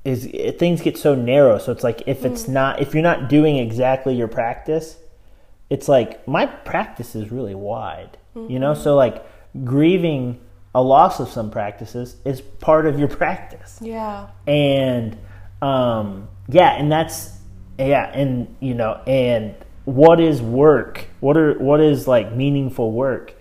is it, things get so narrow. So it's like if it's mm. not if you're not doing exactly your practice, it's like my practice is really wide. Mm-hmm. You know, so like grieving a loss of some practices is part of your practice. Yeah. And um yeah, and that's yeah, and you know, and what is work? What are what is like meaningful work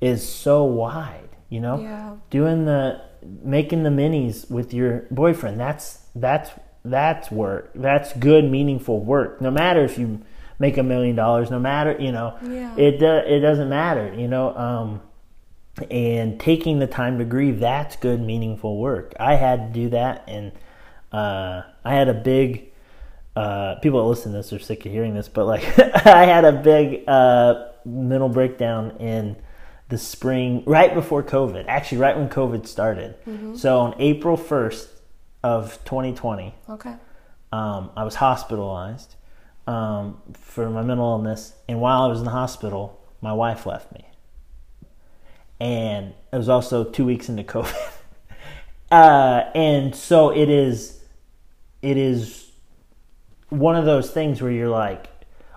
is so wide, you know? Yeah. Doing the making the minis with your boyfriend, that's that's that's work. That's good, meaningful work. No matter if you make a million dollars, no matter, you know, yeah. it uh, it doesn't matter, you know. Um, and taking the time to grieve, that's good, meaningful work. I had to do that, and uh, I had a big, uh, people that listen to this are sick of hearing this, but like I had a big uh, mental breakdown in the spring, right before COVID, actually right when COVID started. Mm-hmm. So on April first of twenty twenty, okay. um, I was hospitalized um, for my mental illness. And while I was in the hospital, my wife left me. And it was also two weeks into COVID. uh, and so it is, it is one of those things where you're like,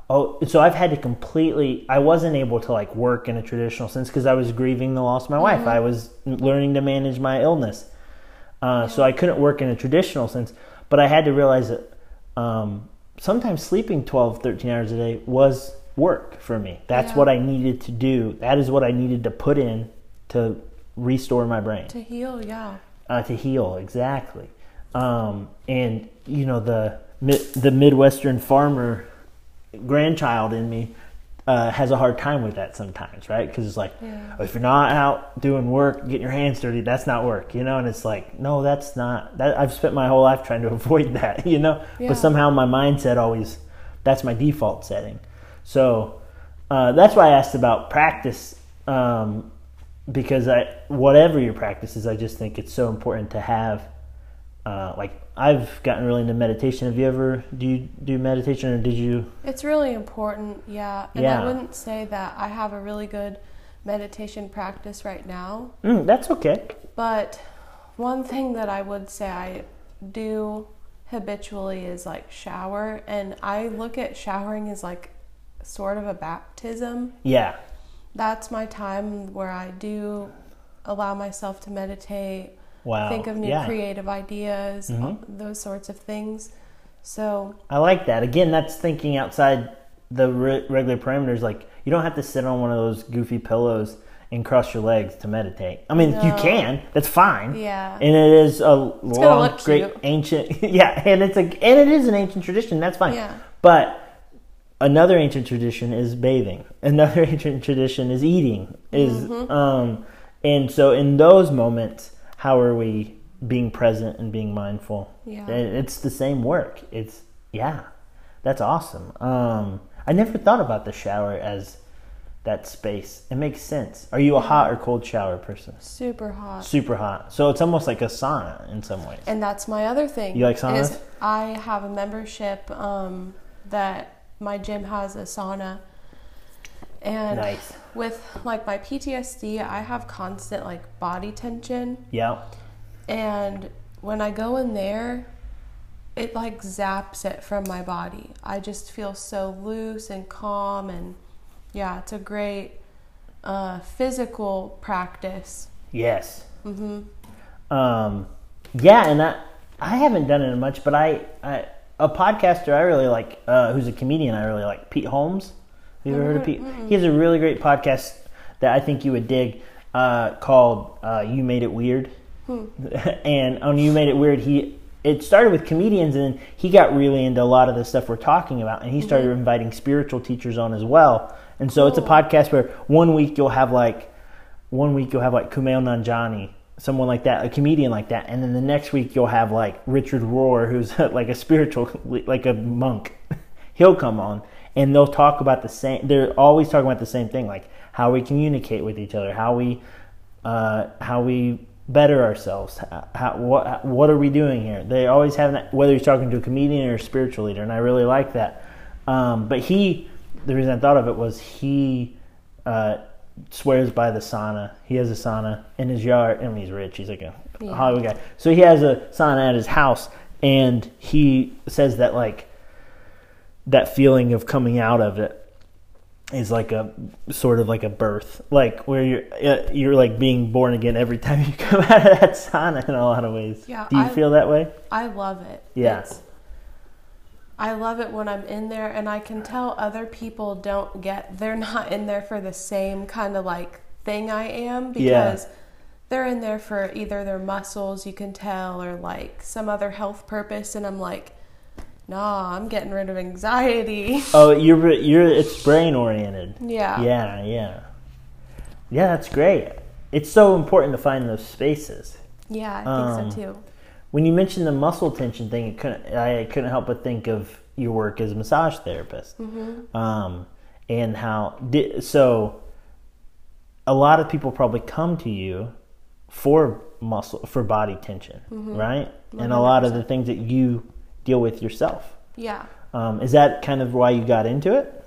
oh, so I've had to completely, I wasn't able to like work in a traditional sense because I was grieving the loss of my mm-hmm. wife. I was learning to manage my illness. Uh, yeah. So I couldn't work in a traditional sense, but I had to realize that um, sometimes sleeping twelve, thirteen hours a day was work for me. That's yeah. what I needed to do. That is what I needed to put in to restore my brain. To heal, yeah. Uh, to heal, exactly. Um, and, you know, the the Midwestern farmer grandchild in me uh, has a hard time with that sometimes, right? Because it's like, yeah. if you're not out doing work, getting your hands dirty, that's not work, you know? And it's like, no, that's not, that, I've spent my whole life trying to avoid that, you know? Yeah. But somehow my mindset always, that's my default setting. So uh, that's why I asked about practice, um, because I, whatever your practice is, I just think it's so important to have, uh, like, I've gotten really into meditation. Have you ever, do you do meditation or did you? It's really important, yeah. And yeah. I wouldn't say that I have a really good meditation practice right now. Mm, that's okay. But one thing that I would say I do habitually is like shower. And I look at showering as like sort of a baptism. Yeah. That's my time where I do allow myself to meditate. Wow. Think of new yeah. creative ideas, mm-hmm. those sorts of things. So I like that. Again, that's thinking outside the re- regular parameters. Like, you don't have to sit on one of those goofy pillows and cross your legs to meditate. I mean, no. you can. That's fine. Yeah. And it is a it's long, great, cute. ancient. Yeah, and it's a and it is an ancient tradition. That's fine. Yeah. But another ancient tradition is bathing. Another ancient tradition is eating. Is mm-hmm. um, and so in those moments, how are we being present and being mindful? Yeah. It's the same work. It's, yeah, that's awesome. Um, I never thought about the shower as that space. It makes sense. Are you a hot or cold shower person? Super hot. Super hot. So it's almost like a sauna in some ways. And that's my other thing. You like saunas? I have a membership um, that my gym has a sauna. And nice. With like my P T S D, I have constant like body tension. Yeah. And when I go in there, it like zaps it from my body. I just feel so loose and calm, and yeah, it's a great uh, physical practice. Yes. Mhm. Um. Yeah, and I I haven't done it much, but I, I a podcaster I really like, uh, who's a comedian I really like, Pete Holmes. You ever heard of Pete? Mm-hmm. He has a really great podcast that I think you would dig uh, called uh, You Made It Weird. Hmm. And on You Made It Weird, he it started with comedians, and then he got really into a lot of the stuff we're talking about, and he started mm-hmm. inviting spiritual teachers on as well. And so cool. It's a podcast where one week you'll have like one week you'll have like Kumail Nanjiani, someone like that, a comedian like that, and then the next week you'll have like Richard Rohr, who's like a spiritual, like a monk. He'll come on. And they'll talk about the same, they're always talking about the same thing, like how we communicate with each other, how we uh, how we better ourselves, how, what what are we doing here? They always have that, whether you're talking to a comedian or a spiritual leader, and I really like that. Um, but he, the reason I thought of it was he uh, swears by the sauna. He has a sauna in his yard, and he's rich, he's like a yeah. Hollywood guy. So he has a sauna at his house, and he says that like, that feeling of coming out of it is like a sort of like a birth, like where you're you're like being born again every time you come out of that sauna in a lot of ways. Yeah, do you I, feel that way? I love it. Yeah, it's, I love it when I'm in there, and I can tell other people don't get. They're not in there for the same kind of like thing I am, because yeah. they're in there for either their muscles, you can tell, or like some other health purpose, and I'm like, nah, I'm getting rid of anxiety. Oh, you're you're it's brain oriented. Yeah. Yeah, yeah. Yeah, that's great. It's so important to find those spaces. Yeah, I think um, so too. When you mentioned the muscle tension thing, it couldn't, I couldn't help but think of your work as a massage therapist. Mm-hmm. Um, and how so a lot of people probably come to you for muscle for body tension, mm-hmm. right? one hundred percent. And a lot of the things that you deal with yourself. Yeah. Um, is that kind of why you got into it?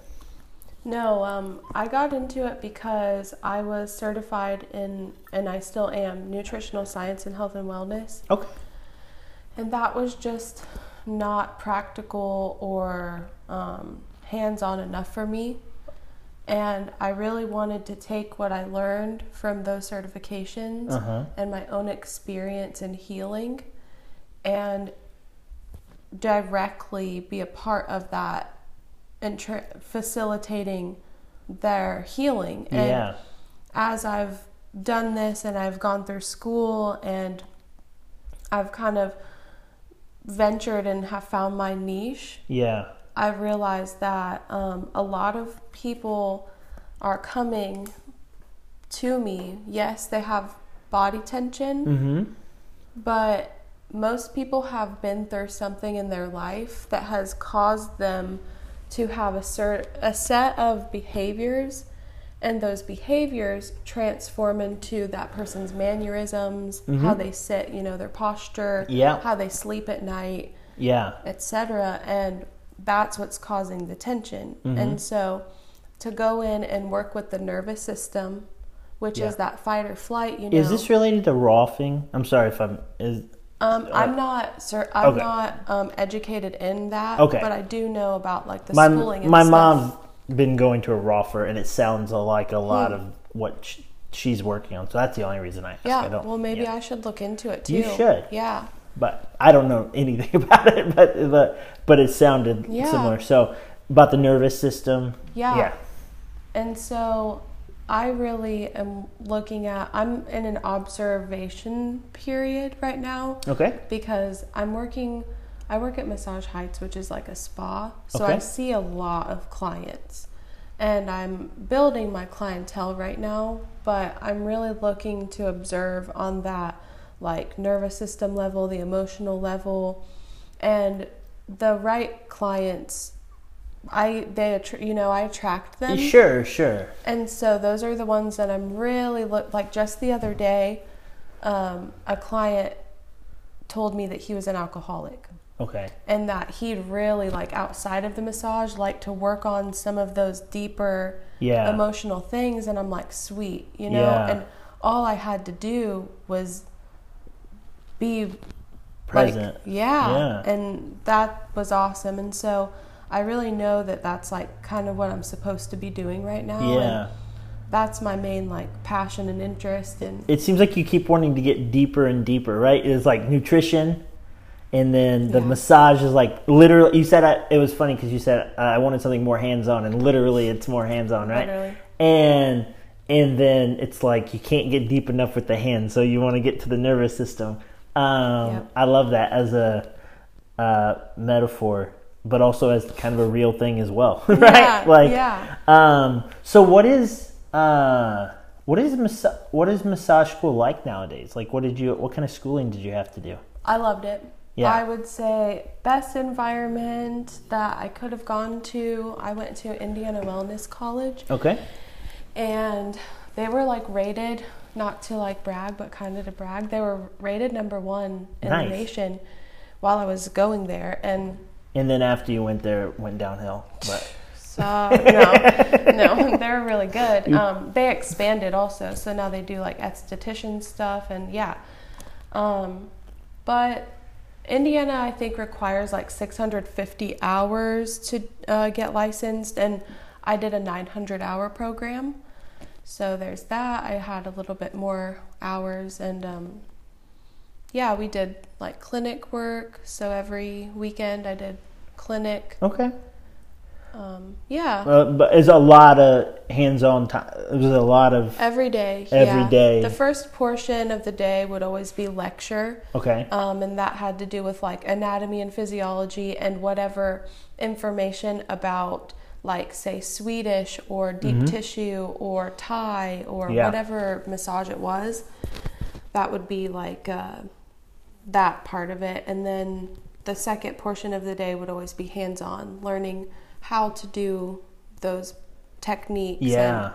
No, um, I got into it because I was certified in, and I still am, nutritional science and health and wellness. Okay. And that was just not practical or um, hands-on enough for me. And I really wanted to take what I learned from those certifications uh-huh. and my own experience in healing and directly be a part of that and tra- facilitating their healing. And yeah. as I've done this and I've gone through school and I've kind of ventured and have found my niche. Yeah. I've realized that um, a lot of people are coming to me. Yes, they have body tension, mm-hmm. but most people have been through something in their life that has caused them to have a, cert- a set of behaviors, and those behaviors transform into that person's mannerisms, mm-hmm. how they sit, you know, their posture, yeah. how they sleep at night, yeah, et cetera. And that's what's causing the tension. Mm-hmm. And so to go in and work with the nervous system, which yeah. is that fight or flight, you know. Is this related to rolfing? I'm sorry if I'm... Is, Um, I'm not, sir. I'm okay. not um, educated in that, okay. but I do know about like the my, schooling. And my stuff. Mom's been going to a rolfer, and it sounds like a lot mm. of what sh- she's working on. So that's the only reason I ask. Yeah. I don't, well, maybe yeah. I should look into it too. You should. Yeah. But I don't know anything about it, but but, but it sounded yeah. similar. So about the nervous system. Yeah. Yeah. And so I really am looking at, I'm in an observation period right now. Okay. Because I'm working, I work at Massage Heights, which is like a spa. So okay. I see a lot of clients. And I'm building my clientele right now, but I'm really looking to observe on that like nervous system level, the emotional level, and the right clients. I they you know I attract them. Sure, sure. And so those are the ones that I'm really look like. Just the other day, um, a client told me that he was an alcoholic. Okay. And that he'd really like outside of the massage like to work on some of those deeper yeah. emotional things. And I'm like, sweet, you know. Yeah. And all I had to do was be present. Like, yeah. yeah. And that was awesome. And so I really know that that's like kind of what I'm supposed to be doing right now. Yeah. And that's my main like passion and interest. And it seems like you keep wanting to get deeper and deeper, right? It's like nutrition, and then the yeah. massage is like literally. You said I, it was funny because you said I wanted something more hands-on, and literally it's more hands-on, right? Literally. And and then it's like you can't get deep enough with the hands, so you want to get to the nervous system. Um, yep. I love that as a uh, metaphor. But also as kind of a real thing as well, right? Yeah, like, yeah. Um, so what is uh, what is massa- what is massage school like nowadays? Like, what did you? What kind of schooling did you have to do? I loved it. Yeah, I would say best environment that I could have gone to. I went to Indiana Wellness College. Okay, and they were like rated, not to like brag, but kind of to brag. They were rated number one in nice. the nation while I was going there, and. And then after you went there, it went downhill. But so no, no, they're really good. Um, they expanded also, so now they do like esthetician stuff and yeah. Um, but Indiana, I think, requires like six hundred fifty hours to uh, get licensed, and I did a nine hundred hour program. So there's that. I had a little bit more hours, and um, yeah, we did like clinic work, so every weekend I did clinic. Okay. Um, yeah. Uh, but it's a lot of hands-on time. It was a lot of every day. Every yeah. day. The first portion of the day would always be lecture. Okay. Um, and that had to do with like anatomy and physiology and whatever information about like say Swedish or deep mm-hmm. tissue or Thai or yeah. whatever massage it was. That would be like. Uh, that part of it, and then the second portion of the day would always be hands-on, learning how to do those techniques yeah.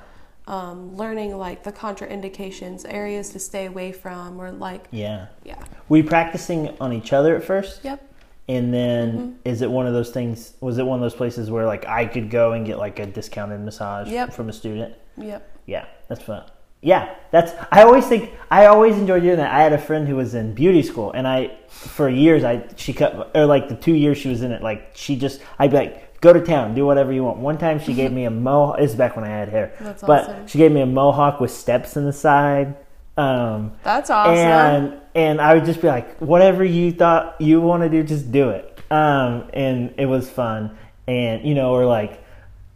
and um, learning like the contraindications, areas to stay away from, or like yeah yeah. Were you practicing on each other at first? Yep. And then mm-hmm. is it one of those things? Was it one of those places where like I could go and get like a discounted massage yep. from a student? Yep. Yeah, that's fun. Yeah, that's. I always think I always enjoyed doing that. I had a friend who was in beauty school, and I, for years, I she cut or like the two years she was in it, like she just I'd be like, go to town, do whatever you want. One time she gave me a mohawk. This is back when I had hair. That's but awesome. She gave me a mohawk with steps in the side. Um, that's awesome. And and I would just be like, whatever you thought you want to do, just do it. Um, and it was fun. And you know, or like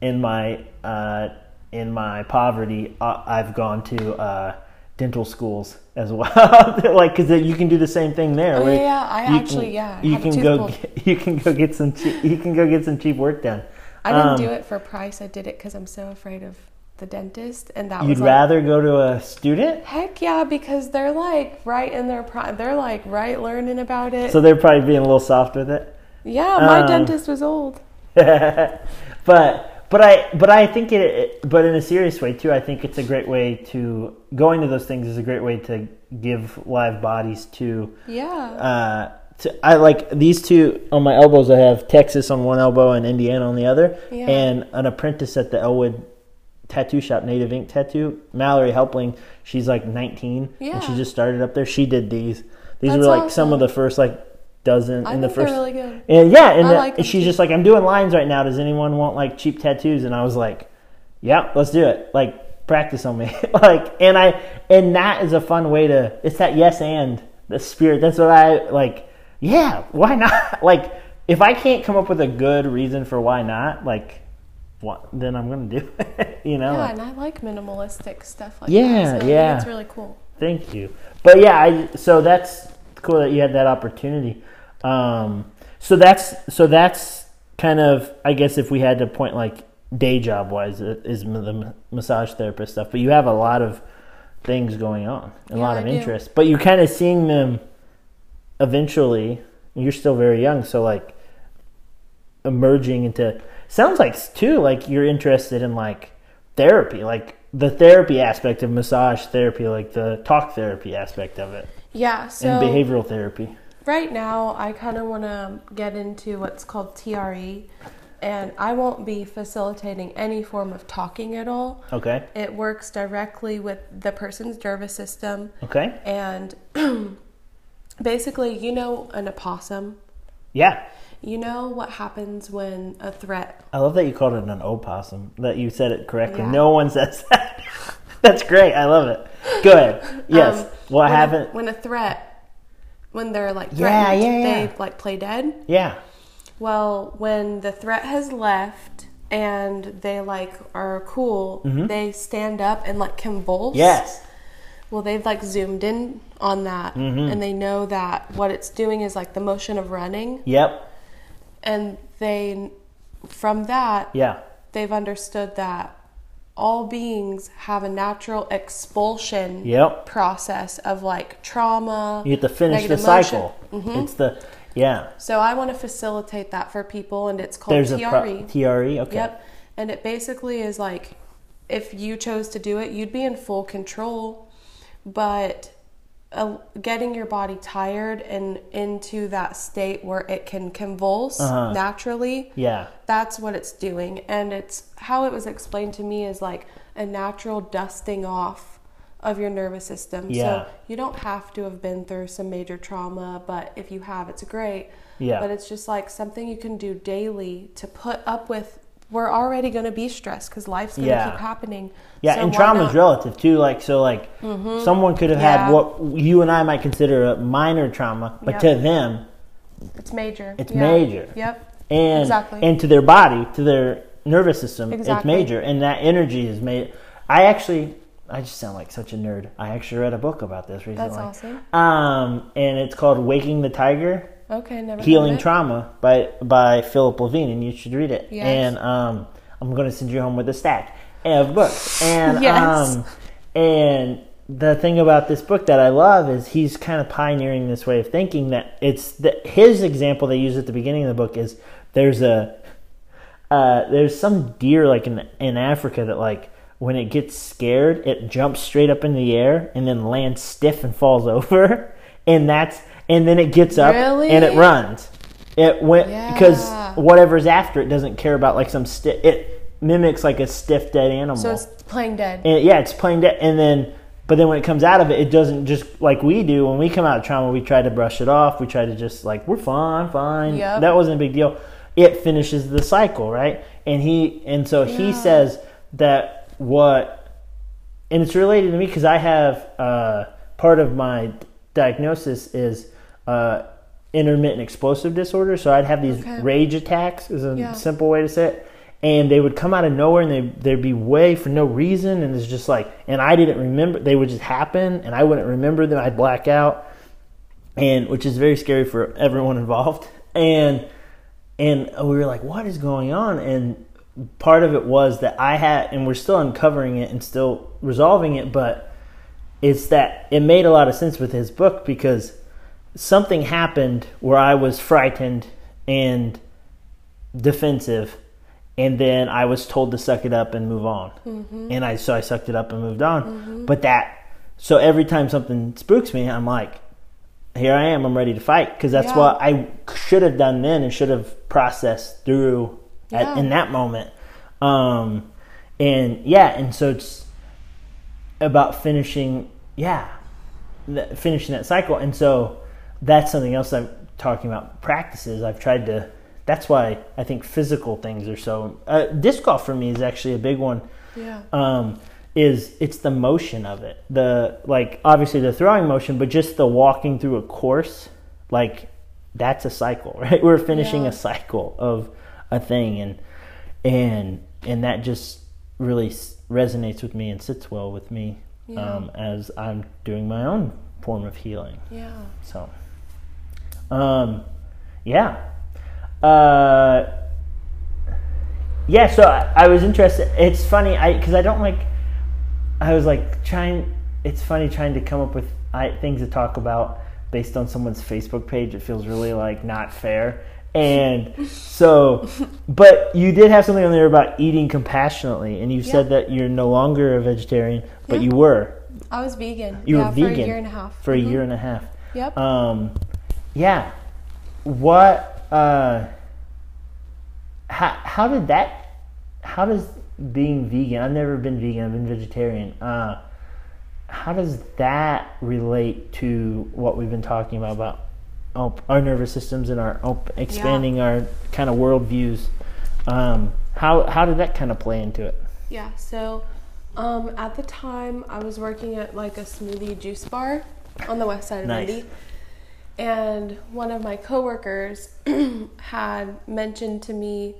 in my. Uh, In my poverty, I've gone to uh, dental schools as well, like, because you can do the same thing there. Oh, right? yeah, yeah, I you actually, can, yeah, you can go, get, you can go get some, cheap, you can go get some cheap work done. I didn't um, do it for price. I did it because I'm so afraid of the dentist, and that. You'd was like, rather go to a student? Heck yeah, because they're like right in their pri- they're like right learning about it. So they're probably being a little soft with it. Yeah, my um, dentist was old. but. But I, but I think it, it, but in a serious way too. I think it's a great way to going to those things is a great way to give live bodies to. Yeah. Uh, to I like these two on my elbows. I have Texas on one elbow and Indiana on the other, yeah. and an apprentice at the Elwood tattoo shop, Native Ink Tattoo, Mallory Helpling. She's like nineteen, yeah. and she just started up there. She did these. These That's were like awesome. Some of the first like. Doesn't I in think the first really good. And yeah and, the, like and she's too. Just like, I'm doing lines right now, does anyone want like cheap tattoos? And I was like, yeah, let's do it, like practice on me. Like, and I and that is a fun way to, it's that yes and the spirit. That's what I like. Yeah, why not? Like, if I can't come up with a good reason for why not, like what then I'm gonna do it. You know, yeah, like, and I like minimalistic stuff like yeah that, so yeah it's really cool. Thank you. But yeah, I so that's cool that you had that opportunity. Um, so that's so that's kind of, I guess, if we had to point like day job wise, is the massage therapist stuff. But you have a lot of things going on, a yeah, lot of I interest. Do. But you're kind of seeing them eventually. You're still very young, so like emerging into sounds like too like you're interested in like therapy, like the therapy aspect of massage therapy, like the talk therapy aspect of it. Yeah, so and behavioral therapy. Right now, I kind of want to get into what's called T R E, and I won't be facilitating any form of talking at all. Okay. It works directly with the person's nervous system. Okay. And basically, you know an opossum? Yeah. You know what happens when a threat... I love that you called it an opossum, that you said it correctly. Yeah. No one says that. That's great. I love it. Go ahead. Yes. Um, well, I haven't... When a threat... When they're like threatened, yeah, yeah, yeah. they like play dead. Yeah. Well, when the threat has left and they like are cool, mm-hmm. they stand up and like convulse. Yes. Well, they've like zoomed in on that, mm-hmm. and they know that what it's doing is like the motion of running. Yep. And they, from that, yeah, they've understood that all beings have a natural expulsion yep. process of like trauma. You have to finish the cycle. Mm-hmm. It's the, yeah. So I want to facilitate that for people, and it's called There's T R E. A pro- T R E, okay. Yep. And it basically is like, if you chose to do it, you'd be in full control, but uh, getting your body tired and into that state where it can convulse uh-huh. naturally, yeah, that's what it's doing. And it's how it was explained to me is like a natural dusting off of your nervous system. Yeah. So you don't have to have been through some major trauma, but if you have, it's great. Yeah. But it's just like something you can do daily to put up with. We're already going to be stressed because life's going to yeah. keep happening. Yeah, so and trauma is relative too. Like, so like mm-hmm. someone could have yeah. had what you and I might consider a minor trauma, but yep. to them, it's major. It's yeah. major. Yep. And, exactly. and to their body, to their nervous system, exactly. it's major. And that energy is made. I actually, I just sound like such a nerd. I actually read a book about this recently. That's awesome. Um, and it's called Waking the Tiger. Okay, never Healing Trauma by by Philip Levine, and you should read it. Yes. And um, I'm going to send you home with a stack of books. And yes. um, and the thing about this book that I love is he's kind of pioneering this way of thinking. That it's the, his example they use at the beginning of the book is there's a uh, there's some deer like in in Africa that like when it gets scared it jumps straight up in the air and then lands stiff and falls over, and that's. And then it gets up really? And it runs. It went yeah. because whatever's after it doesn't care about like some stiff. It mimics like a stiff dead animal. So it's playing dead. And yeah, it's playing dead. And then, but then when it comes out of it, it doesn't just like we do when we come out of trauma. We try to brush it off. We try to just like we're fine, fine. Yep. That wasn't a big deal. It finishes the cycle, right? And he and so yeah. he says that what, and it's related to me because I have uh, part of my diagnosis is. Uh, intermittent explosive disorder. So I'd have these okay. rage attacks is a yeah. simple way to say it. and they would come out of nowhere, and they, there'd be way for no reason, and it's just like, and I didn't remember, they would just happen, and I wouldn't remember them, I'd black out, and which is very scary for everyone involved, and and we were like, what is going on? And part of it was that I had, and we're still uncovering it and still resolving it, but it's that it made a lot of sense with his book, because something happened where I was frightened and defensive, and then I was told to suck it up and move on. Mm-hmm. And I so I sucked it up and moved on. Mm-hmm. But that, so every time something spooks me, I'm like, here I am, I'm ready to fight, because that's yeah. what I should have done then, and should have processed through yeah. at, in that moment. Um, and yeah, and so it's about finishing, yeah, th- finishing that cycle. And so that's something else I'm talking about, practices. I've tried to, that's why I think physical things are so, uh, disc golf for me is actually a big one. Yeah. Um, is it's the motion of it, the, like, obviously the throwing motion, but just the walking through a course, like, that's a cycle, right? We're finishing yeah. a cycle of a thing, and and and that just really resonates with me and sits well with me yeah. um as I'm doing my own form of healing. Yeah. So um yeah uh yeah so I, I was interested. It's funny, I because I don't like I was like trying, it's funny trying to come up with I, things to talk about based on someone's Facebook page. It feels really like not fair. And so, but you did have something on there about eating compassionately, and you yeah. said that you're no longer a vegetarian, but yeah. you were. I was vegan. You yeah, were vegan. For a year and a half. For mm-hmm. a year and a half. Yep. Um, yeah. What, uh, how, how did that, how does, being vegan, I've never been vegan, I've been vegetarian. Uh, how does that relate to what we've been talking about, about oh, our nervous systems and our oh, expanding yeah. our kind of worldviews? Um, how how did that kind of play into it? Yeah, so um, at the time I was working at like a smoothie juice bar on the west side of nice. Indy, and one of my coworkers had mentioned to me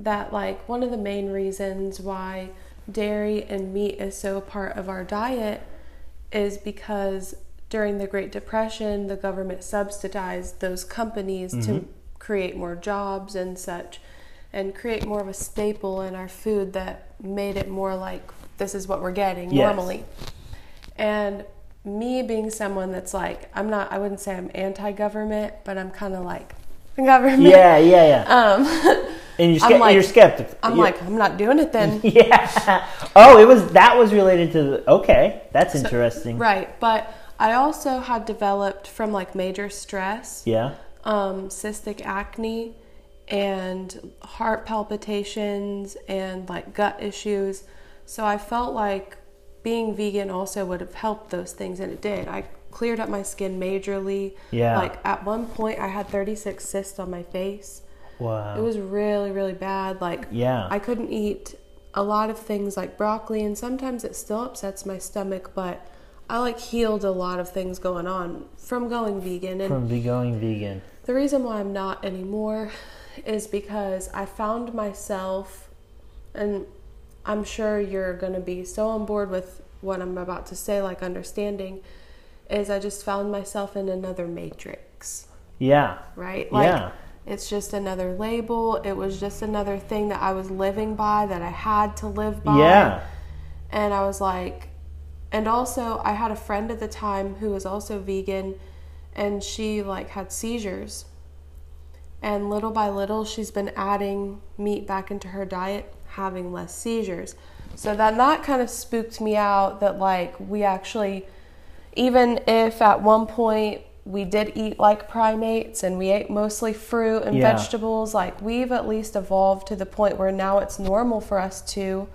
that like one of the main reasons why dairy and meat is so a part of our diet is because during the Great Depression, the government subsidized those companies mm-hmm. to create more jobs and such, and create more of a staple in our food that made it more like this is what we're getting yes. normally. And me being someone that's like, I'm not, I wouldn't say I'm anti-government, but I'm kind of like, government. Yeah, yeah, yeah. Um, and you're, ske- like, you're skeptical. I'm you're, like, I'm not doing it then. Yeah. Oh, it was that was related to the, okay, that's so interesting. Right, but I also had developed from like major stress. Yeah. Um, cystic acne and heart palpitations and like gut issues. So I felt like being vegan also would have helped those things, and it did. I cleared up my skin majorly. Yeah. Like at one point I had thirty-six cysts on my face. Wow. It was really, really bad. Like yeah. I couldn't eat a lot of things like broccoli, and sometimes it still upsets my stomach, but I like healed a lot of things going on from going vegan. And from be going vegan. The reason why I'm not anymore is because I found myself, and I'm sure you're going to be so on board with what I'm about to say, like understanding, is I just found myself in another matrix. Yeah. Right? Like, yeah. It's just another label. It was just another thing that I was living by, that I had to live by. Yeah. And I was like, and also I had a friend at the time who was also vegan, and she like had seizures. And little by little, she's been adding meat back into her diet, having less seizures. So that, that kind of spooked me out that like we actually... Even if at one point we did eat like primates and we ate mostly fruit and yeah. vegetables, like we've at least evolved to the point where now it's normal for us to,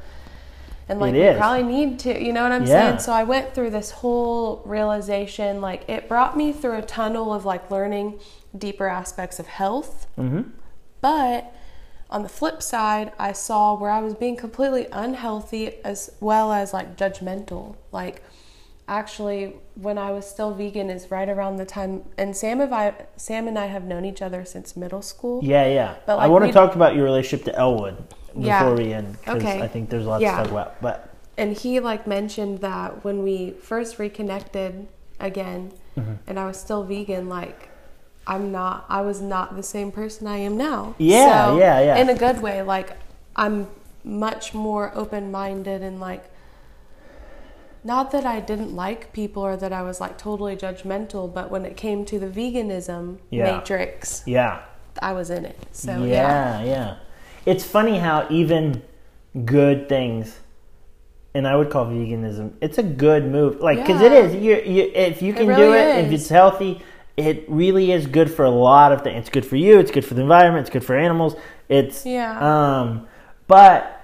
and like we probably need to, you know what I'm yeah. saying? So I went through this whole realization, like it brought me through a tunnel of like learning deeper aspects of health. Mm-hmm. But on the flip side, I saw where I was being completely unhealthy as well as like judgmental, like... Actually, when I was still vegan is right around the time, and Sam and I, Sam and I have known each other since middle school. Yeah, yeah. But like I want to talk about your relationship to Elwood. before yeah. we end, because okay. I think there's a lot yeah. to talk about. But and he like mentioned that when we first reconnected again, mm-hmm. and I was still vegan, like I'm not, I was not the same person I am now. Yeah, so, yeah, yeah. In a good way, like I'm much more open-minded and like. Not that I didn't like people or that I was like totally judgmental, but when it came to the veganism yeah. matrix, yeah, I was in it. So yeah, yeah, yeah. It's funny how even good things, and I would call veganism, it's a good move. Like, because yeah. it is. You, you, if you can it really do it, is. If it's healthy, it really is good for a lot of things. It's good for you. It's good for the environment. It's good for animals. It's yeah. Um, but.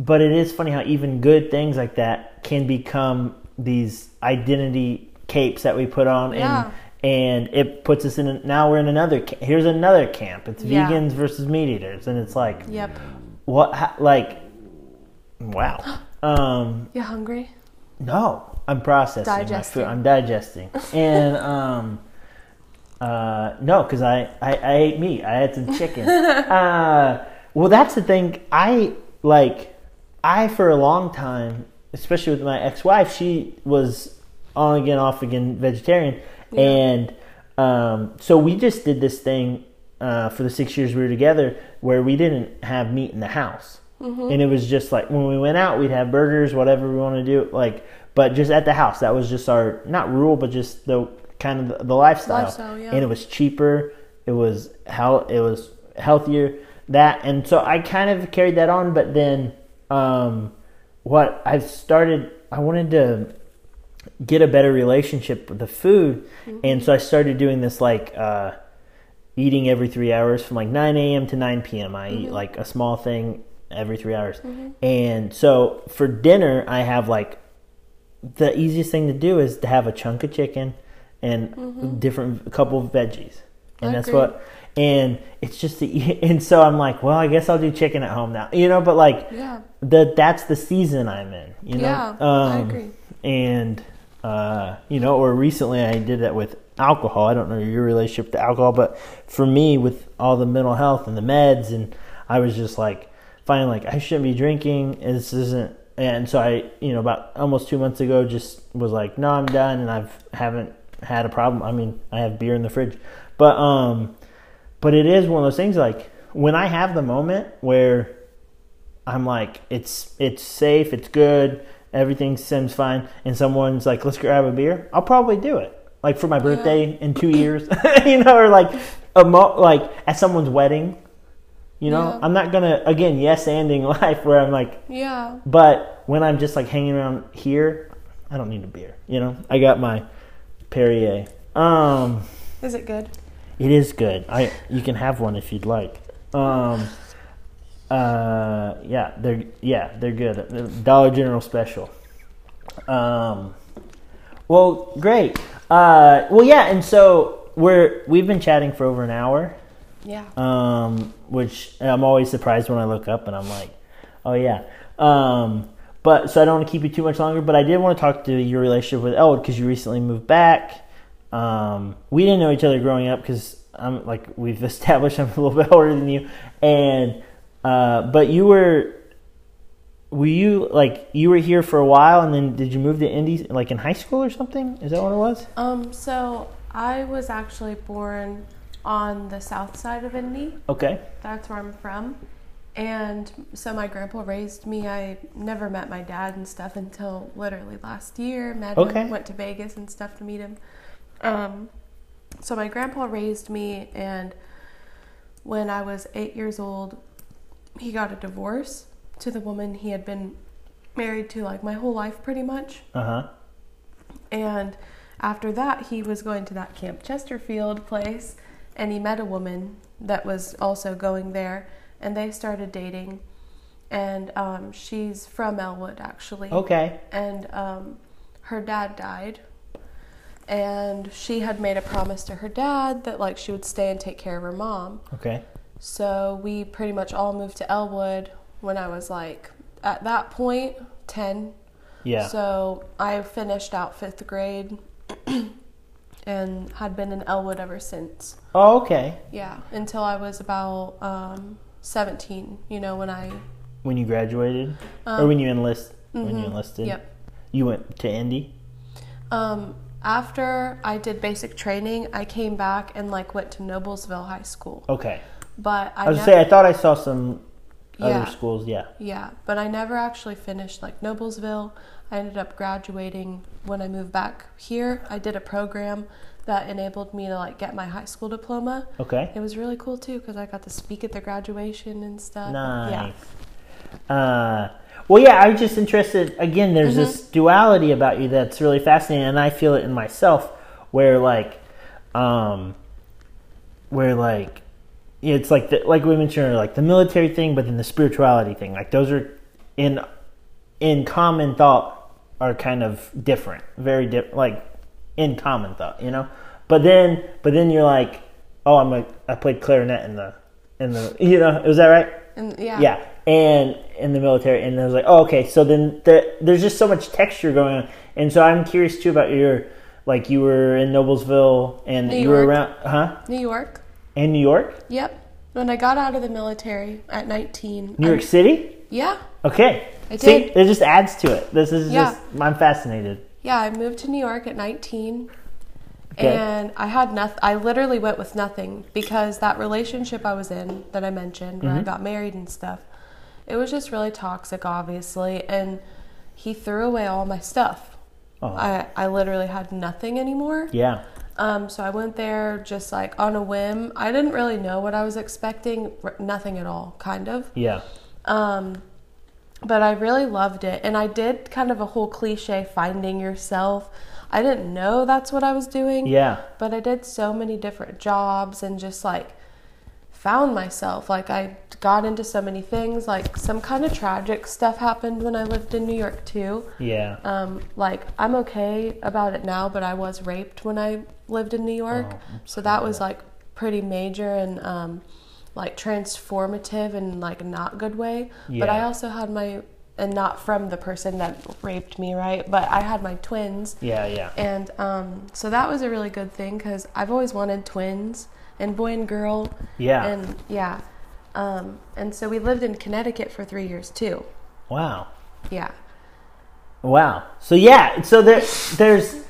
But it is funny how even good things like that can become these identity capes that we put on, yeah. and and it puts us in. A, now we're in another. Here's another camp. It's yeah. vegans versus meat eaters, and it's like, yep, what? How, like, wow. Um, you hungry? No, I'm processing digesting. my food. I'm digesting, and um, uh, no, because I, I I ate meat. I had some chicken. uh, well, that's the thing. I like. I, for a long time, especially with my ex-wife, she was on again, off again vegetarian. Yeah. And um, so we just did this thing uh, for the six years we were together where we didn't have meat in the house. Mm-hmm. And it was just like when we went out, we'd have burgers, whatever we want to do. Like, but just at the house, that was just our, not rule, but just the kind of the, the lifestyle. lifestyle yeah. And it was cheaper. It was how it was healthier. That. And so I kind of carried that on, but then... Um, what I've started, I wanted to get a better relationship with the food. Mm-hmm. And so I started doing this, like, uh, eating every three hours from like nine a.m. to nine p.m. I mm-hmm. eat like a small thing every three hours. Mm-hmm. And so for dinner, I have like the easiest thing to do is to have a chunk of chicken and mm-hmm. different, a couple of veggies. And I that's agree. what, and it's just, the, and so I'm like, well, I guess I'll do chicken at home now, you know, but like, yeah. the, that's the season I'm in, you know? Yeah, um, I agree. And, uh, you know, or recently I did that with alcohol. I don't know your relationship to alcohol, but for me, with all the mental health and the meds, and I was just like, fine, like, I shouldn't be drinking. This isn't, and so I, you know, about almost two months ago, just was like, no, I'm done, and I've haven't had a problem. I mean, I have beer in the fridge. But um, but it is one of those things, like, when I have the moment where I'm like, it's it's safe, it's good, everything seems fine, and someone's like, let's grab a beer, I'll probably do it. Like, for my birthday yeah. in two years, you know, or like, a mo- like at someone's wedding, you know? Yeah. I'm not going to, again, yes-anding life where I'm like, yeah. But when I'm just, like, hanging around here, I don't need a beer, you know? I got my Perrier. Um, Is it good? It is good. I you can have one if you'd like. Um, uh, yeah, they're yeah they're good. Dollar General special. Um, well, great. Uh, well, yeah, and so we're we've been chatting for over an hour. Yeah. Um, which I'm always surprised when I look up and I'm like, oh yeah. Um, but so I don't want to keep you too much longer. But I did want to talk to your relationship with Elwood because you recently moved back. Um, we didn't know each other growing up because I'm like we've established I'm a little bit older than you, and uh, but you were, were you like you were here for a while, and then did you move to Indy like in high school or something? Is that what it was? Um, so I was actually born on the south side of Indy. Okay, that's where I'm from, and so my grandpa raised me. I never met my dad and stuff until literally last year. Met okay. him, went to Vegas and stuff to meet him. Um, so my grandpa raised me, and when I was eight years old, he got a divorce to the woman he had been married to like my whole life pretty much. Uh-huh. And after that, he was going to that Camp Chesterfield place, and he met a woman that was also going there, and they started dating, and um, she's from Elwood, actually. Okay. And um, her dad died. And she had made a promise to her dad that, like, she would stay and take care of her mom. Okay. So we pretty much all moved to Elwood when I was, like, at that point, ten. Yeah. So I finished out fifth grade and had been in Elwood ever since. Oh, okay. Yeah, until I was about um, seventeen, you know, when I When you graduated? Um, or when you enlist? Mm-hmm. When you enlisted? Yep. You went to Indy? Um, after I did basic training, I came back and like went to Noblesville High School. Okay. But I, I was never, say I thought I saw some yeah, other schools, yeah. Yeah, but I never actually finished like Noblesville. I ended up graduating when I moved back here. I did a program that enabled me to like get my high school diploma. Okay. It was really cool too because I got to speak at the graduation and stuff. Nice. Yeah. Uh, well, yeah, I'm just interested. Again, there's mm-hmm. this duality about you that's really fascinating, and I feel it in myself where like, um, where like. It's like the, like we mentioned earlier, like the military thing, but then the spirituality thing. Like those are in in common thought are kind of different, very different. Like in common thought, you know. But then, but then you're like, oh, I'm like I played clarinet in the in the you know, is that right? And, yeah. Yeah, and in the military, and I was like, oh, okay. So then the, there's just so much texture going on, and so I'm curious too about your like you were in Noblesville and you were around, huh? New York. In New York? Yep. When I got out of the military at nineteen. New York I, City? Yeah. Okay. I did. See, it just adds to it. This is yeah. just, I'm fascinated. Yeah, I moved to New York at nineteen. Okay. And I had nothing, I literally went with nothing because that relationship I was in that I mentioned where mm-hmm. I got married and stuff, it was just really toxic, obviously. And he threw away all my stuff. Oh. I, I literally had nothing anymore. Yeah. Um, so I went there just like on a whim. I didn't really know what I was expecting. R- nothing at all, kind of. Yeah. Um, but I really loved it. And I did kind of a whole cliche finding yourself. I didn't know that's what I was doing. Yeah. But I did so many different jobs and just like found myself. Like I got into so many things. Like some kind of tragic stuff happened when I lived in New York too. Yeah. Um, like I'm okay about it now, but I was raped when I lived in New York. Oh, so that was like pretty major and um, like transformative in like a not good way. Yeah. But I also had my, and not from the person that raped me, right? But I had my twins. Yeah, yeah. And um, so that was a really good thing because I've always wanted twins and boy and girl. Yeah. And yeah. Um, and so we lived in Connecticut for three years too. Wow. Yeah. Wow. So yeah, so there, there's...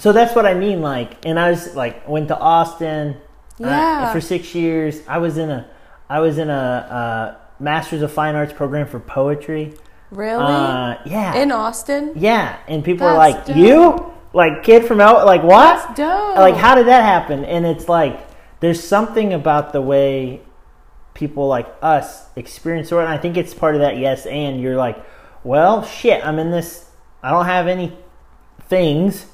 So that's what I mean, like, and I was like, went to Austin yeah. uh, for six years. I was in a, I was in a uh, Master's of Fine Arts program for poetry. Really? Uh, yeah. In Austin? Yeah, and people are like, dope. You, like, kid from Elwood, like what? That's dope. Like, how did that happen? And it's like, there's something about the way people like us experience it, and I think it's part of that. Yes, and you're like, well, shit, I'm in this. I don't have any things.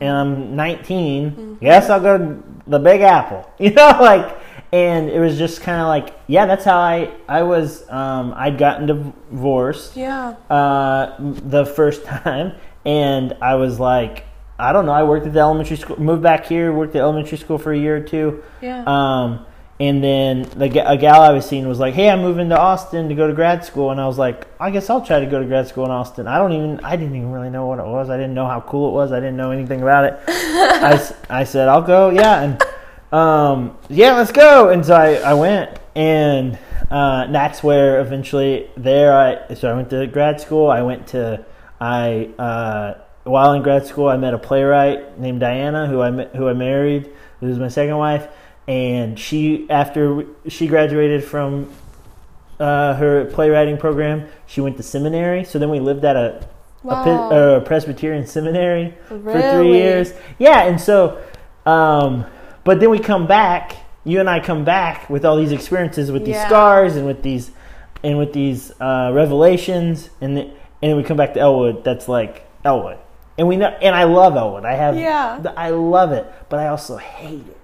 And I'm nineteen. Mm-hmm. Yes, I'll go to the Big Apple. You know, like, and it was just kind of like, yeah, that's how I, I was, um, I'd gotten divorced. Yeah. Uh, the first time. And I was like, I don't know. I worked at the elementary school, moved back here, worked at elementary school for a year or two. Yeah. Um, and then the, a gal I was seeing was like, hey, I'm moving to Austin to go to grad school. And I was like, I guess I'll try to go to grad school in Austin. I don't even, I didn't even really know what it was. I didn't know how cool it was. I didn't know anything about it. I, I said, I'll go. Yeah. And, um, yeah, let's go. And so I, I went. And uh, that's where eventually there, I so I went to grad school. I went to, I uh, while in grad school, I met a playwright named Diana, who I, who I married, who was my second wife. And she, after she graduated from uh, her playwriting program, she went to seminary. So then we lived at a, wow. a, a Presbyterian seminary really? for three years. Yeah, and so, um, but then we come back. You and I come back with all these experiences, with these yeah. scars, and with these, and with these uh, revelations, and the, and then we come back to Elwood. That's like Elwood, and we know. And I love Elwood. I have, yeah. I love it, but I also hate it.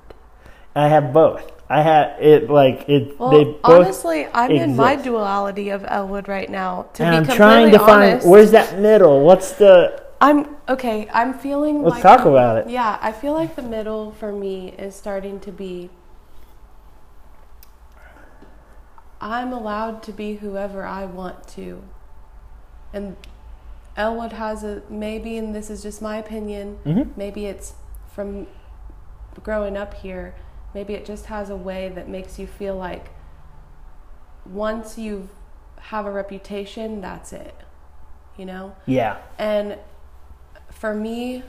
I have both. I have it like it. Well, they both honestly, I'm exist. in my duality of Elwood right now. To and be I'm trying to honest, find where's that middle. What's the? I'm okay. I'm feeling. Let's like, talk about it. Yeah, I feel like the middle for me is starting to be. I'm allowed to be whoever I want to, and Elwood has a maybe. And this is just my opinion. Mm-hmm. Maybe it's from growing up here. Maybe it just has a way that makes you feel like once you've have a reputation, that's it, you know? Yeah. And for me,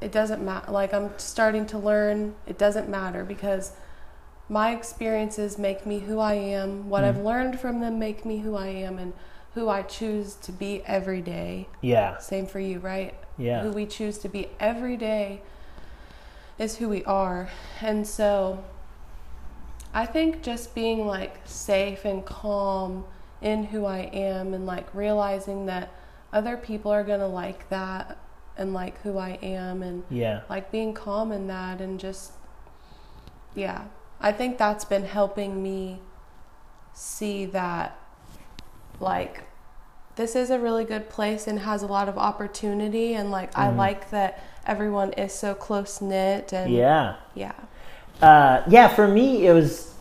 it doesn't matter. Like, I'm starting to learn it doesn't matter, because my experiences make me who I am. What mm. I've learned from them make me who I am and who I choose to be every day. Yeah. Same for you, right? Yeah. Who we choose to be every day is who we are. And so I think just being, like, safe and calm in who I am, and, like, realizing that other people are going to like that and like who I am, and yeah. like being calm in that, and just, yeah. I think that's been helping me see that, like, this is a really good place and has a lot of opportunity, and, like, mm. I like that everyone is so close-knit, and yeah. Yeah. Uh, yeah, for me, it was,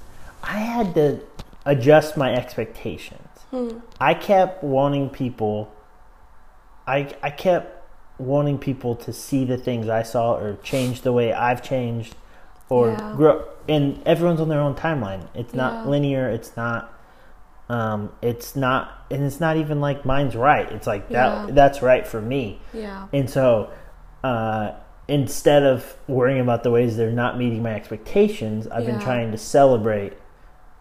I had to adjust my expectations. Hmm. I kept wanting people, I I kept wanting people to see the things I saw, or change the way I've changed, or yeah. grow. And everyone's on their own timeline. It's not yeah. linear. It's not. Um, it's not, and it's not even like mine's right. It's like that. Yeah. That's right for me. Yeah. And so, uh, instead of worrying about the ways they're not meeting my expectations, I've yeah. been trying to celebrate.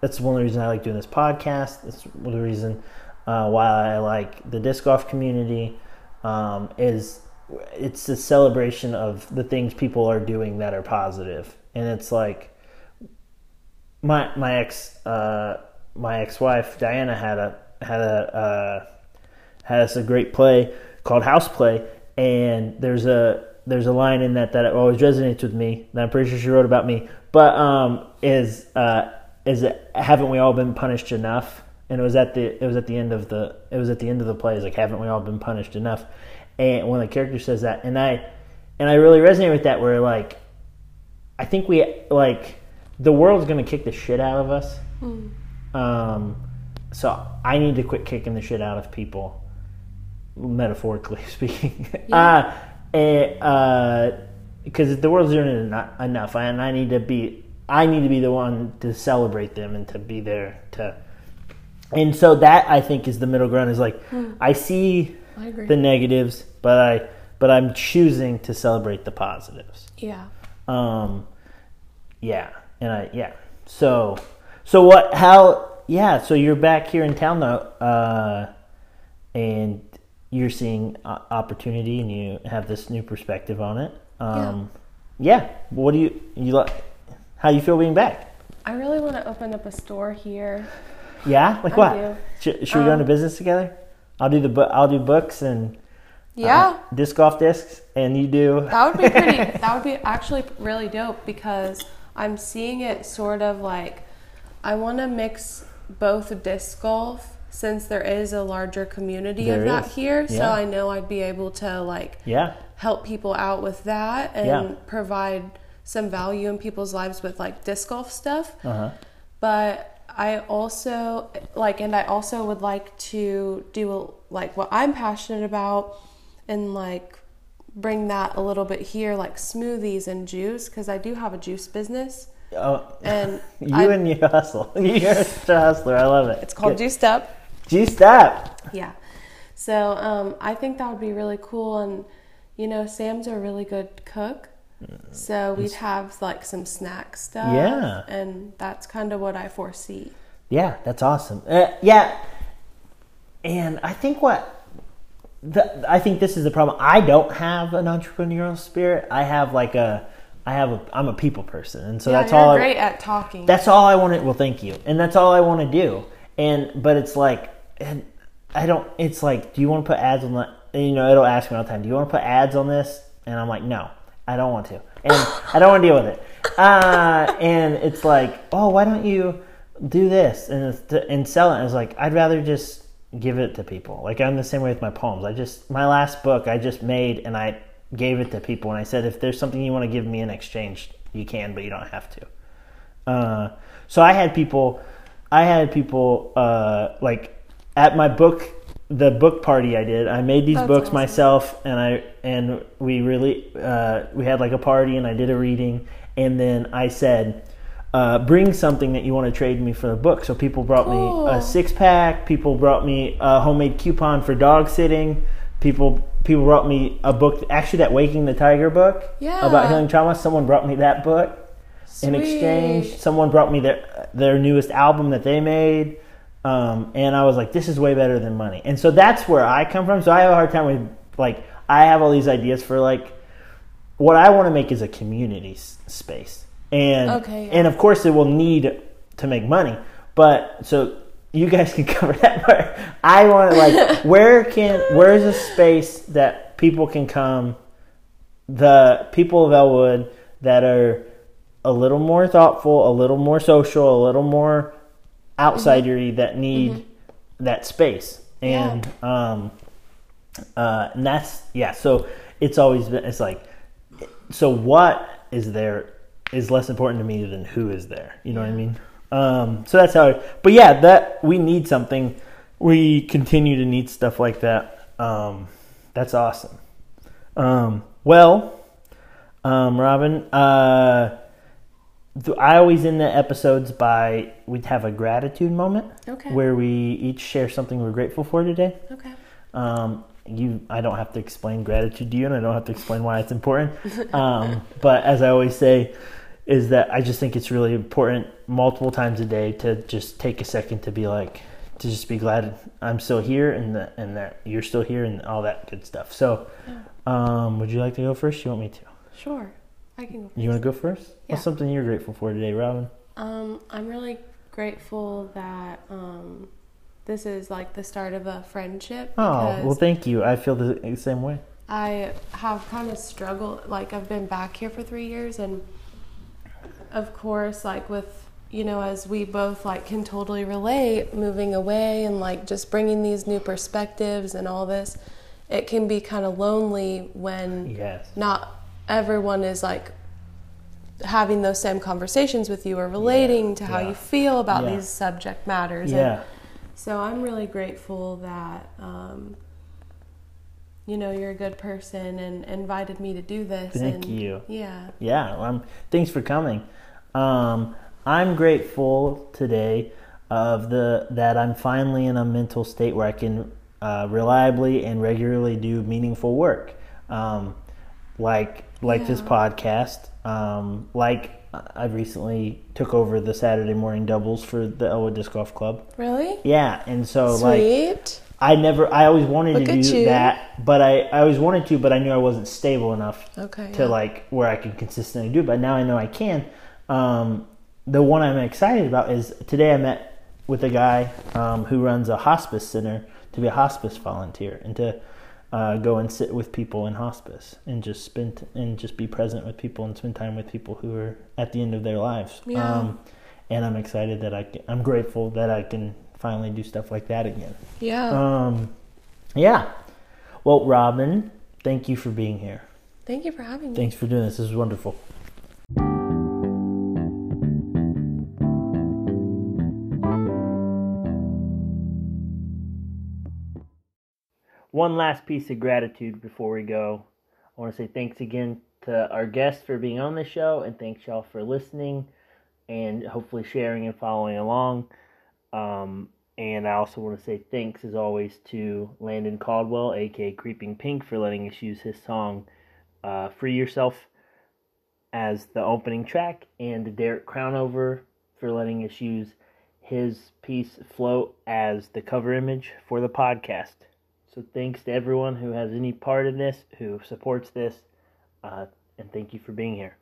That's one of the reasons I like doing this podcast. That's one of the reason uh, why I like the disc golf community. Um, is it's a celebration of the things people are doing that are positive, and it's like. My my ex uh, my ex-wife Diana had a had a uh, had us a great play called House Play, and there's a there's a line in that that always resonates with me, that I'm pretty sure she wrote about me. But um, is uh, is it, haven't we all been punished enough? And it was at the it was at the end of the it was at the end of the play. It's like, haven't we all been punished enough? And when the character says that, and I and I really resonate with that. Where, like, I think we like. The world's going to kick the shit out of us. Mm. Um, so I need to quit kicking the shit out of people, metaphorically speaking. Yeah. uh, and, uh, because the world's doing it enough, and I need to be, I need to be the one to celebrate them and to be there to. And so that, I think, is the middle ground. Is like, mm. I see I agree. the negatives, but I, but I'm choosing to celebrate the positives. Yeah. Um, yeah. And I, yeah, so, so what, how, yeah, so you're back here in town though, uh, and you're seeing opportunity, and you have this new perspective on it. Um, yeah. yeah. What do you, you, how do you feel being back? I really want to open up a store here. Yeah? Like what? I do. Should, should um, we go into business together? I'll do the book, I'll do books and yeah. uh, disc golf discs, and you do. That would be pretty, that would be actually really dope, because I'm seeing it sort of like, I want to mix both disc golf, since there is a larger community there of that is. here. Yeah. So I know I'd be able to, like, yeah. help people out with that, and yeah. provide some value in people's lives with, like, disc golf stuff. Uh-huh. But I also, like, and I also would like to do, like, what I'm passionate about, and, like, bring that a little bit here, like smoothies and juice, because I do have a juice business. Oh, and you I'm, and your hustle. You're a hustler. I love it. It's called Good. Juiced Up. Juiced Up. Yeah. So um, I think that would be really cool. And, you know, Sam's a really good cook. So we'd have, like, some snack stuff. Yeah. And that's kind of what I foresee. Yeah, that's awesome. Uh, yeah. And I think what... The, I think this is the problem. I don't have an entrepreneurial spirit. I have like a, I have a, I'm a people person, and so yeah, that's you're all. You're great I, at talking. That's all I want to. Well, thank you, and that's all I want to do. And but it's like, and I don't. It's like, do you want to put ads on that? You know, it'll ask me all the time. Do you want to put ads on this? And I'm like, no, I don't want to, and I don't want to deal with it. Uh, and it's like, oh, why don't you do this and it's to, and sell it? I was like, I'd rather just. Give it to people. Like, I'm the same way with my poems. I just, my last book I just made, and I gave it to people, and I said, if there's something you want to give me in exchange, you can, but you don't have to. Uh, so I had people, I had people, uh, like, at my book, the book party I did, I made these That's books awesome. myself, and I, and we really, uh, we had like a party, and I did a reading, and then I said, uh, bring something that you want to trade me for the book. So people brought cool. me a six pack. People brought me a homemade coupon for dog sitting. People people brought me a book, actually that Waking the Tiger book yeah. about healing trauma. Someone brought me that book. Sweet. In exchange, someone brought me their their newest album that they made, um, and I was like, this is way better than money. And so that's where I come from. So I have a hard time with, like, I have all these ideas for, like, what I want to make is a community s- space. And, okay, yeah. and of course, it will need to make money. But, so you guys can cover that part. I want to, like, where can, where is a space that people can come, the people of Elwood that are a little more thoughtful, a little more social, a little more outsidery mm-hmm. that need mm-hmm. that space. And, yeah. um, uh, and that's, yeah. So it's always been, it's like, so what is there is less important to me than who is there. You know yeah. what I mean? Um, so that's how, I, but yeah, that we need something. We continue to need stuff like that. Um, that's awesome. Um, well, um, Robin, uh, I always end the episodes by we'd have a gratitude moment okay. where we each share something we're grateful for today. Okay. Um, you, I don't have to explain gratitude to you, and I don't have to explain why it's important. Um, but as I always say, is that I just think it's really important multiple times a day to just take a second to be like, to just be glad I'm still here and that and that you're still here and all that good stuff. So, um, would you like to go first? You want me to? Sure. I can go first. You want to go first? Yeah. What's something you're grateful for today, Robin? Um, I'm really grateful that um, this is like the start of a friendship. Oh, well, thank you. I feel the same way. I have kind of struggled. Like, I've been back here for three years. And, of course, like with, you know, as we both like can totally relate, moving away and like just bringing these new perspectives and all this, it can be kind of lonely when yes. not everyone is like having those same conversations with you or relating yeah, to how yeah. you feel about yeah. these subject matters. Yeah. And so I'm really grateful that, um, you know, you're a good person and invited me to do this. Thank and, you. Yeah. Yeah. Um, thanks for coming. Um, I'm grateful today of the, that I'm finally in a mental state where I can, uh, reliably and regularly do meaningful work. Um, like, like yeah. this podcast, um, like I recently took over the Saturday morning doubles for the Elwood Disc Golf Club. Really? Yeah. And so Sweet. like, I never, I always wanted Look to do you. that, but I, I always wanted to, but I knew I wasn't stable enough okay, to yeah. like where I could consistently do it. But now I know I can. Um, the one I'm excited about is today I met with a guy, um, who runs a hospice center to be a hospice volunteer and to, Uh, go and sit with people in hospice and just spend t- and just be present with people and spend time with people who are at the end of their lives. Yeah. Um, and I'm excited that I can, I'm grateful that I can finally do stuff like that again. Yeah. Um, yeah. Well, Robin, thank you for being here. Thank you for having me. Thanks for doing this. This is wonderful. One last piece of gratitude before we go. I want to say thanks again to our guests for being on the show, and thanks y'all for listening and hopefully sharing and following along. Um, and I also want to say thanks as always to Landon Caldwell, aka Creeping Pink, for letting us use his song uh, Free Yourself as the opening track, and to Derek Crownover for letting us use his piece Float as the cover image for the podcast. So thanks to everyone who has any part in this, who supports this, uh, and thank you for being here.